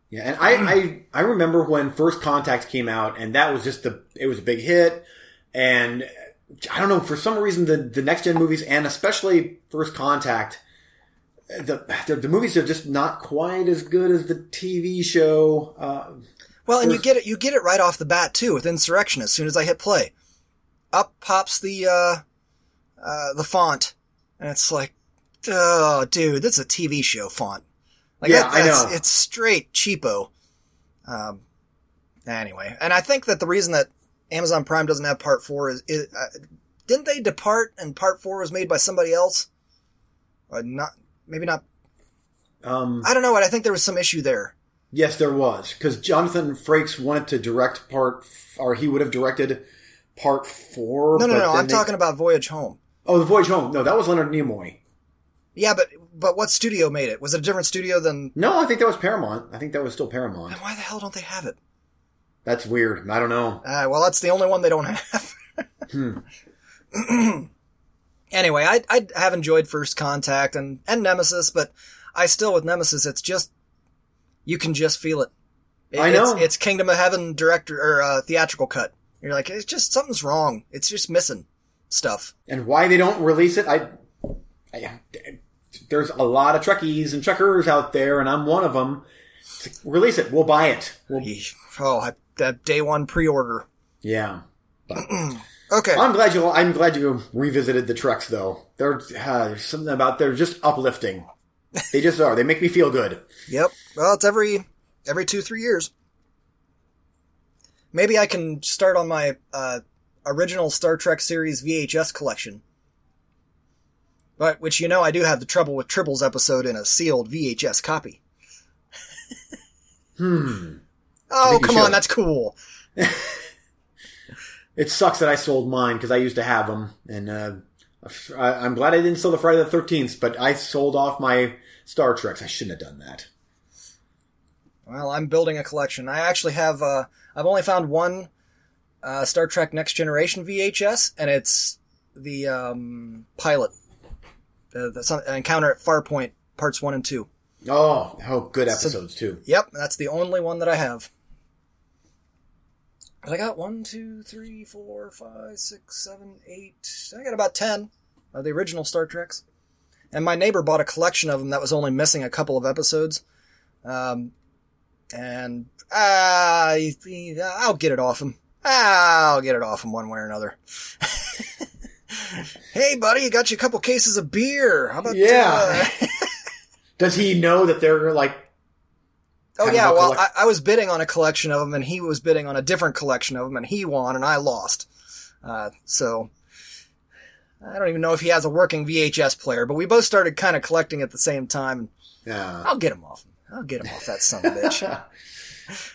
Yeah, and I, I, I remember when First Contact came out, and that was just the – it was a big hit. And I don't know, for some reason, the, the next-gen movies, and especially First Contact, the, the the movies are just not quite as good as the T V show – uh Well, and you get it, you get it right off the bat too with Insurrection. As soon as I hit play, up pops the uh, uh, the font, and it's like, oh, dude, that's a T V show font. Like, yeah, that, I know. It's straight cheapo. Um, anyway, and I think that the reason that Amazon Prime doesn't have Part Four is, is uh, didn't they depart and Part Four was made by somebody else? Or not, maybe not. Um, I don't know. I think there was some issue there. Yes, there was, because Jonathan Frakes wanted to direct part, or he would have directed part four. No, no, no, I'm they... talking about Voyage Home. Oh, the Voyage Home. No, that was Leonard Nimoy. Yeah, but but what studio made it? Was it a different studio than... No, I think that was Paramount. I think that was still Paramount. And why the hell don't they have it? That's weird. I don't know. Uh, well, that's the only one they don't have. hmm. Anyway, I, I have enjoyed First Contact and, and Nemesis, but I still, with Nemesis, it's just... You can just feel it. it I know. It's, it's Kingdom of Heaven director or uh, theatrical cut. You're like, it's just something's wrong. It's just missing stuff. And why they don't release it, I, I there's a lot of Trekkies and Trekkers out there, and I'm one of them. Like, release it. We'll buy it. We'll... Oh, that day one pre-order. Yeah. But okay. I'm glad you. I'm glad you revisited the Treks, though. They're, uh, there's something about they're just uplifting. They just are. They make me feel good. Yep. Well, it's every every two, three years. Maybe I can start on my uh, original Star Trek series V H S collection. But, which, you know, I do have the Trouble with Tribbles episode in a sealed V H S copy. hmm. Oh, come on. That's cool. It sucks that I sold mine, because I used to have them, and... uh I'm glad I didn't sell the Friday the thirteenth, but I sold off my Star Treks. I shouldn't have done that. Well, I'm building a collection. I actually have, uh, I've only found one uh, Star Trek Next Generation V H S, and it's the um, pilot. Uh, the Encounter at Farpoint, Parts one and two. Oh, oh good episodes, so, too. Yep, that's the only one that I have. I got one, two, three, four, five, six, seven, eight. I got about ten of the original Star Treks. And my neighbor bought a collection of them that was only missing a couple of episodes. Um, and uh, I'll get it off him. I'll get it off him one way or another. Hey, buddy, you got you a couple cases of beer. How about yeah. Uh... Does he know that they're like... Oh, yeah, well, I, I was bidding on a collection of them, and he was bidding on a different collection of them, and he won, and I lost. Uh, so, I don't even know if he has a working V H S player, but we both started kind of collecting at the same time. Uh, I'll get him off. I'll get him off that son of a bitch.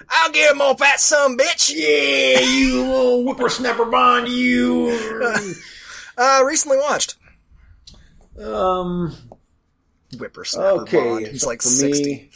I'll get him off that son of a bitch! Yeah, you little whippersnapper Bond, you! uh, recently watched. Um, Whippersnapper okay, Bond. He's like sixty. Me.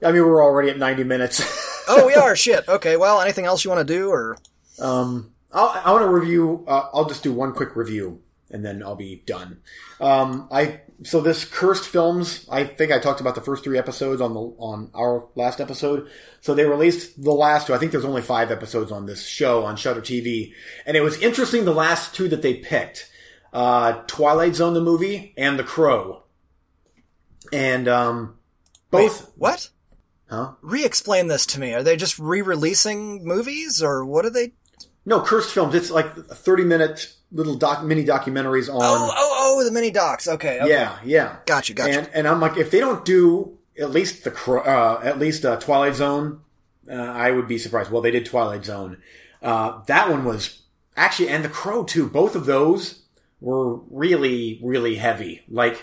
I mean, we're already at ninety minutes. Oh, we are? Shit. Okay, well, anything else you want to do? Or um, I'll, I want to review... Uh, I'll just do one quick review, and then I'll be done. Um, I So this Cursed Films, I think I talked about the first three episodes on the on our last episode. So they released the last two. I think there's only five episodes on this show on Shudder T V. And it was interesting, the last two that they picked. Uh, Twilight Zone, the movie, and The Crow. And um, both... Wait, what? Huh? Re-explain this to me. Are they just re-releasing movies, or what are they? No, Cursed Films. It's like thirty-minute little doc, mini documentaries on... Oh, oh, oh, the mini docs. Okay, okay. Yeah, yeah. Gotcha, gotcha. And, and I'm like, if they don't do at least the uh, at least uh, Twilight Zone, uh, I would be surprised. Well, they did Twilight Zone. Uh, that one was... Actually, and The Crow, too. Both of those were really, really heavy. Like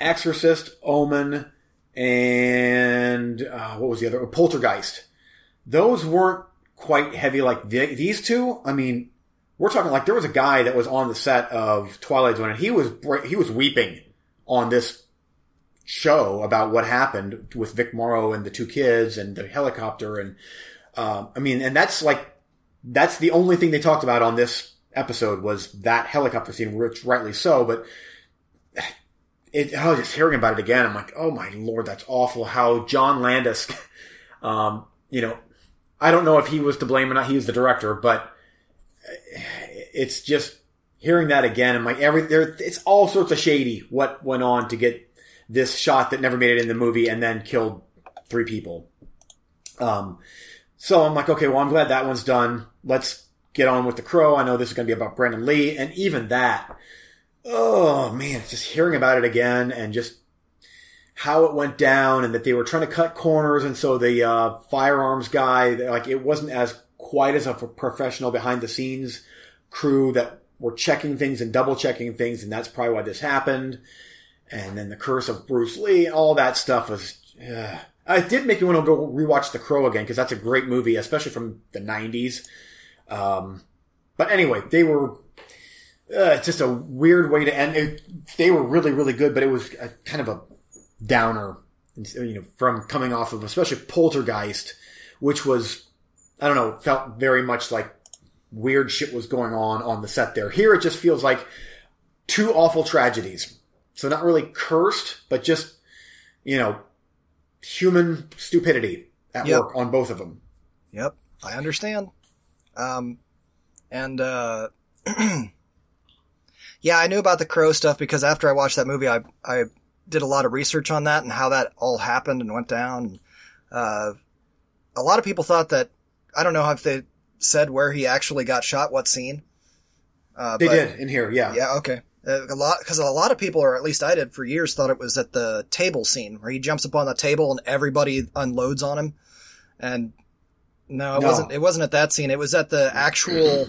Exorcist, Omen... and uh, what was the other? Poltergeist. Those weren't quite heavy like th- these two. I mean, we're talking like there was a guy that was on the set of Twilight Zone, and he was he was weeping on this show about what happened with Vic Morrow and the two kids and the helicopter. And uh, I mean, and that's like that's the only thing they talked about on this episode was that helicopter scene, which rightly so, but. It, I was just hearing about it again. I'm like, oh my lord, that's awful. How John Landis, um, you know, I don't know if he was to blame or not. He was the director, but it's just hearing that again. And like every, there, it's all sorts of shady what went on to get this shot that never made it in the movie and then killed three people. Um, so I'm like, okay, well, I'm glad that one's done. Let's get on with The Crow. I know this is going to be about Brandon Lee. And even that, oh, man, just hearing about it again and just how it went down and that they were trying to cut corners. And so the uh, firearms guy, like, it wasn't as quite as a professional behind-the-scenes crew that were checking things and double-checking things, and that's probably why this happened. And then the curse of Bruce Lee, all that stuff was... Uh, it did make me want to go rewatch The Crow again, because that's a great movie, especially from the nineties. Um, but anyway, they were... Uh, it's just a weird way to end. It, they were really, really good, but it was a, kind of a downer, you know, from coming off of especially Poltergeist, which was, I don't know, felt very much like weird shit was going on on the set there. Here it just feels like two awful tragedies. So not really cursed, but just, you know, human stupidity at yep. work on both of them. Yep, I understand. Um, and, uh... Yeah, I knew about the Crow stuff because after I watched that movie, I I did a lot of research on that and how that all happened and went down. Uh, a lot of people thought that, I don't know if they said where he actually got shot, what scene. Uh, they but, did, in here, yeah. Yeah, okay. Uh, a lot, because a lot of people, or at least I did for years, thought it was at the table scene where he jumps up on the table and everybody unloads on him. And no, it no. wasn't. It wasn't at that scene. It was at the actual...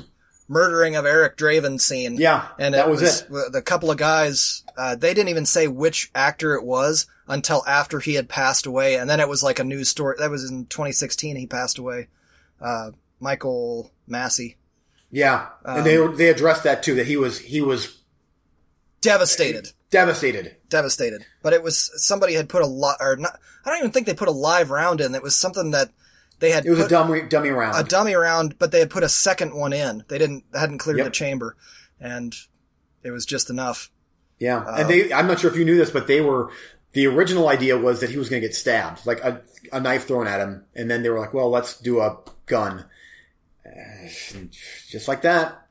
murdering of Eric Draven scene. Yeah, and it that was, was it. The couple of guys, uh, they didn't even say which actor it was until after he had passed away, and then it was like a news story. That was in twenty sixteen. He passed away, uh, Michael Massey. Yeah, um, and they they addressed that too. That he was he was devastated, devastated, devastated. But it was somebody had put a lot, or not. I don't even think they put a live round in. It was something that. They had it was a dummy, dummy round. A dummy round, but they had put a second one in. They didn't hadn't cleared yep. the chamber, and it was just enough. Yeah, uh, and they. I'm not sure if you knew this, but they were the original idea was that he was going to get stabbed, like a, a knife thrown at him, and then they were like, "Well, let's do a gun," and just like that.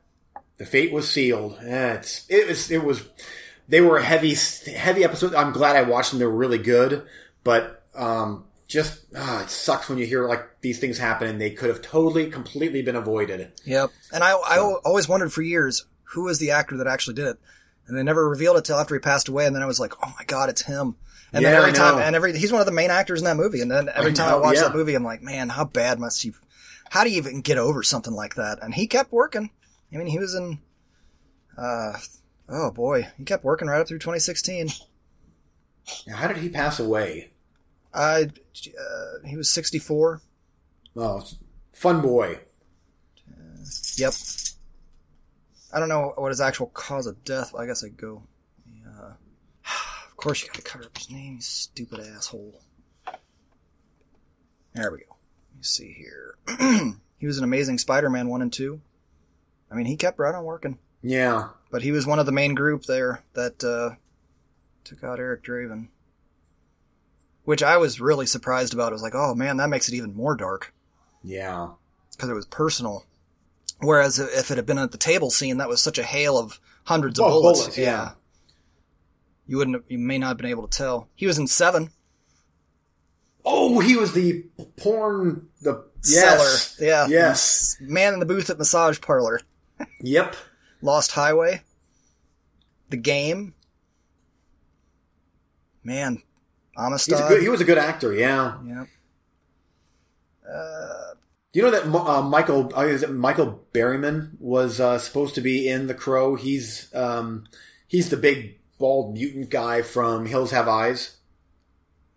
The fate was sealed. It's it was it was. They were a heavy heavy episode. I'm glad I watched them. They were really good, but. um Just, ah, oh, it sucks when you hear, like, these things happen and they could have totally, completely been avoided. Yep. And I, so. I always wondered for years, who was the actor that actually did it? And they never revealed it till after he passed away. And then I was like, oh my God, it's him. And yeah, then every I time, know. and every, he's one of the main actors in that movie. And then every I time know, I watch yeah. that movie, I'm like, man, how bad must you, how do you even get over something like that? And he kept working. I mean, he was in, uh, oh boy, he kept working right up through twenty sixteen. Now, how did he pass away? I, uh, he was sixty-four. Oh, fun boy. Uh, yep. I don't know what his actual cause of death. I guess I'd go. Uh, of course you gotta cover up his name, you stupid asshole. There we go. Let me see here. He was an Amazing Spider-Man one and two. I mean, he kept right on working. Yeah. But he was one of the main group there that, uh, took out Eric Draven. Which I was really surprised about. I was like, oh, man, that makes it even more dark. Yeah. Because it was personal. Whereas if it had been at the table scene, that was such a hail of hundreds of oh, bullets. bullets yeah. yeah. You wouldn't. You may not have been able to tell. He was in Seven. Oh, he was the porn... the yes. Seller. Yeah. Yes. Man in the Booth at Massage Parlor. Yep. Lost Highway. The Game. Man. Amistad. He's a good, he was a good actor, yeah. Yeah. Uh, you know that uh, Michael uh, is it Michael Berryman was uh, supposed to be in The Crow. He's um, he's the big bald mutant guy from Hills Have Eyes.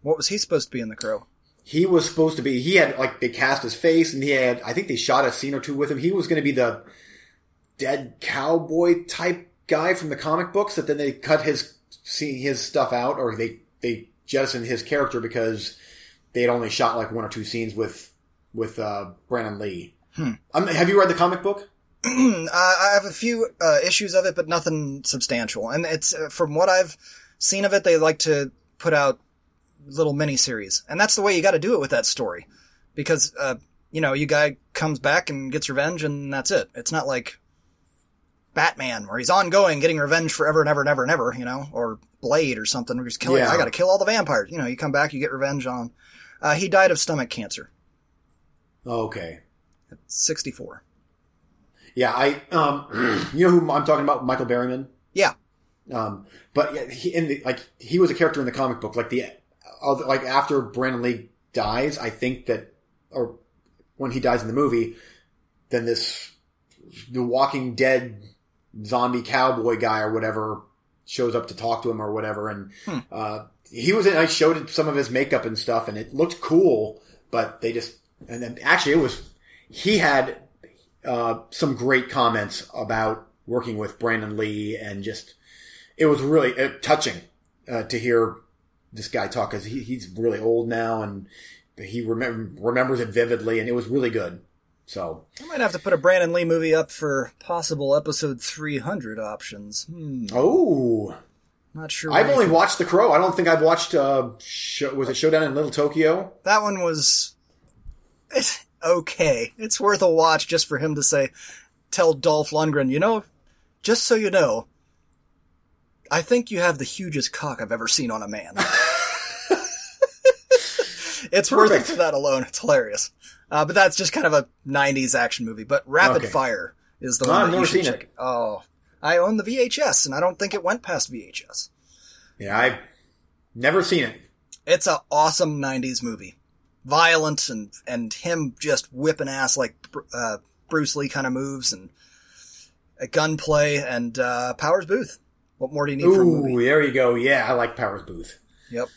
What was he supposed to be in The Crow? He was supposed to be. He had like they cast his face, and he had. I think they shot a scene or two with him. He was going to be the dead cowboy type guy from the comic books. That then they cut his see his stuff out, or they they. jettisoned his character because they had only shot like one or two scenes with with uh, Brandon Lee. Hmm. Um, have you read the comic book? I have a few uh, issues of it, but nothing substantial. And it's uh, from what I've seen of it, they like to put out little miniseries, and that's the way you got to do it with that story, because uh, you know, you guy comes back and gets revenge, and that's it. It's not like Batman, where he's ongoing, getting revenge forever and ever and ever and ever, you know, or Blade or something, where he's killing, yeah. I gotta kill all the vampires. You know, you come back, you get revenge on. Uh, he died of stomach cancer. Okay. sixty-four. Yeah, I, um, you know who I'm talking about? Michael Berryman. Yeah. Um, but yeah, he, in the, like, he was a character in the comic book. Like the, like after Brandon Lee dies, I think that, or when he dies in the movie, then this, the Walking Dead zombie cowboy guy or whatever shows up to talk to him or whatever. And, hmm. uh, he was in, I showed some of his makeup and stuff and it looked cool, but they just, and then actually it was, he had, uh, some great comments about working with Brandon Lee and just, it was really uh, touching, uh, to hear this guy talk because he, he's really old now and he remem- remembers it vividly and it was really good. So I might have to put a Brandon Lee movie up for possible episode three hundred options. Hmm. Oh, not sure. I've only watched The Crow. I don't think I've watched. Uh, show, was it Showdown in Little Tokyo? That one was it's okay. It's worth a watch just for him to say, "Tell Dolph Lundgren, you know, just so you know, I think you have the hugest cock I've ever seen on a man." It's perfect. Worth it for that alone. It's hilarious. Uh, but that's just kind of a nineties action movie. But Rapid okay. Fire is the no, one I've that never you should seen check. It. Oh, I own the V H S, and I don't think it went past V H S. Yeah, I've never seen it. It's an awesome nineties movie. Violent, and, and him just whipping ass like uh, Bruce Lee kind of moves, and a gunplay, and uh, Powers Booth. What more do you need Ooh, from a movie? Ooh, there you go. Yeah, I like Powers Booth. Yep.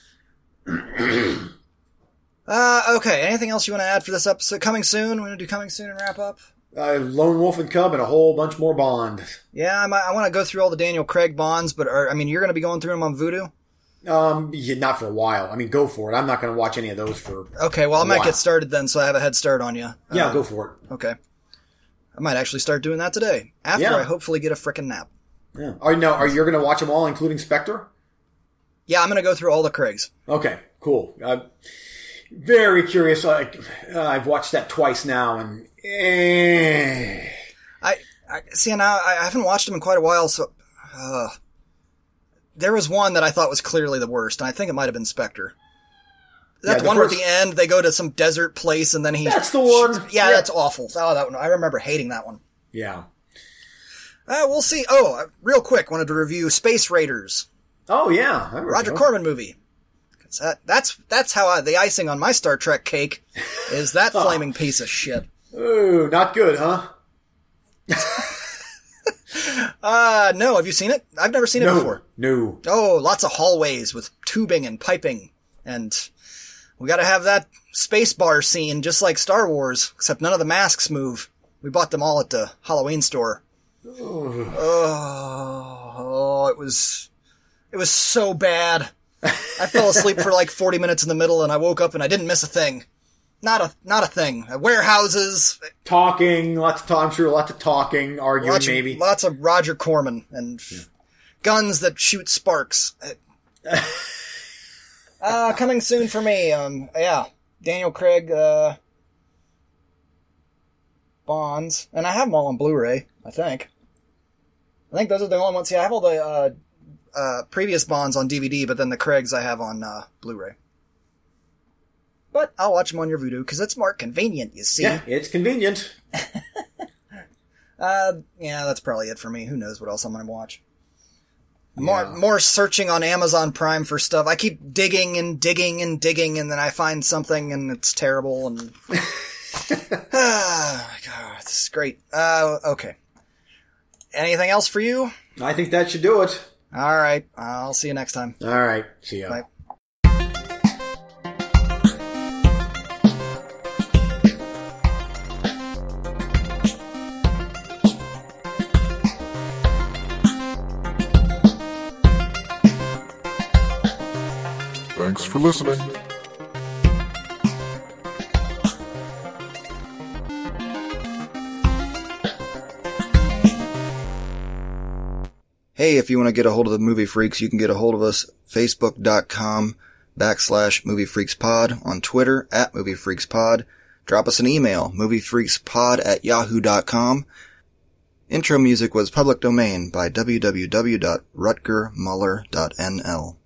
Uh, okay, anything else you want to add for this episode? Coming soon? We're going to do Coming Soon and wrap up? Uh, Lone Wolf and Cub and a whole bunch more Bond. Yeah, I'm, I want to go through all the Daniel Craig Bonds, but are, I mean, you're going to be going through them on Vudu? Um, yeah, not for a while. I mean, go for it. I'm not going to watch any of those for Okay, well, I might while. get started then, so I have a head start on you. Yeah, um, go for it. Okay. I might actually start doing that today, after yeah. I hopefully get a frickin' nap. Yeah. Are, no, are you going to watch them all, including Spectre? Yeah, I'm going to go through all the Craigs. Okay, cool. Uh, Very curious. I, uh, I've watched that twice now, and eh. I, I see. Now I, I haven't watched them in quite a while, so uh, there was one that I thought was clearly the worst, and I think it might have been Spectre. That's yeah, the one first... where at the end they go to some desert place, and then he. That's the one. Yeah, yeah, that's awful. Oh, that one. I remember hating that one. Yeah. Uh, we'll see. Oh, real quick, wanted to review Space Raiders. Oh yeah, Roger Corman movie. That, that's that's how I, the icing on my Star Trek cake is that oh. flaming piece of shit. Ooh, not good, huh? uh, no, have you seen it? I've never seen no, it before. No. Oh, lots of hallways with tubing and piping. And we got to have that space bar scene just like Star Wars, except none of the masks move. We bought them all at the Halloween store. Oh, oh, oh it was it was so bad. I fell asleep for like forty minutes in the middle, and I woke up and I didn't miss a thing. Not a not a thing. Warehouses. Talking. Lots of talking. I'm sure lots of talking. Arguing, lots of, maybe. Lots of Roger Corman and yeah. guns that shoot sparks. uh, coming soon for me. Um, yeah. Daniel Craig. Uh, Bonds. And I have them all on Blu-ray, I think. I think those are the only ones. See, I have all the... Uh, Uh, previous Bonds on D V D, but then the Craigs I have on uh, Blu-ray. But I'll watch them on your Vudu, because it's more convenient, you see. Yeah, it's convenient. uh, yeah, that's probably it for me. Who knows what else I'm going to watch. More, yeah. more searching on Amazon Prime for stuff. I keep digging and digging and digging, and then I find something, and it's terrible, and... ah, God, this is great. Uh, okay. Anything else for you? I think that should do it. All right. I'll see you next time. All right. See ya. Bye. Thanks for listening. Hey, if you want to get a hold of the Movie Freaks, you can get a hold of us facebook.com backslash moviefreakspod, on Twitter at moviefreakspod. Drop us an email, moviefreakspod at yahoo dot com. Intro music was Public Domain by w w w dot rutger muller dot n l.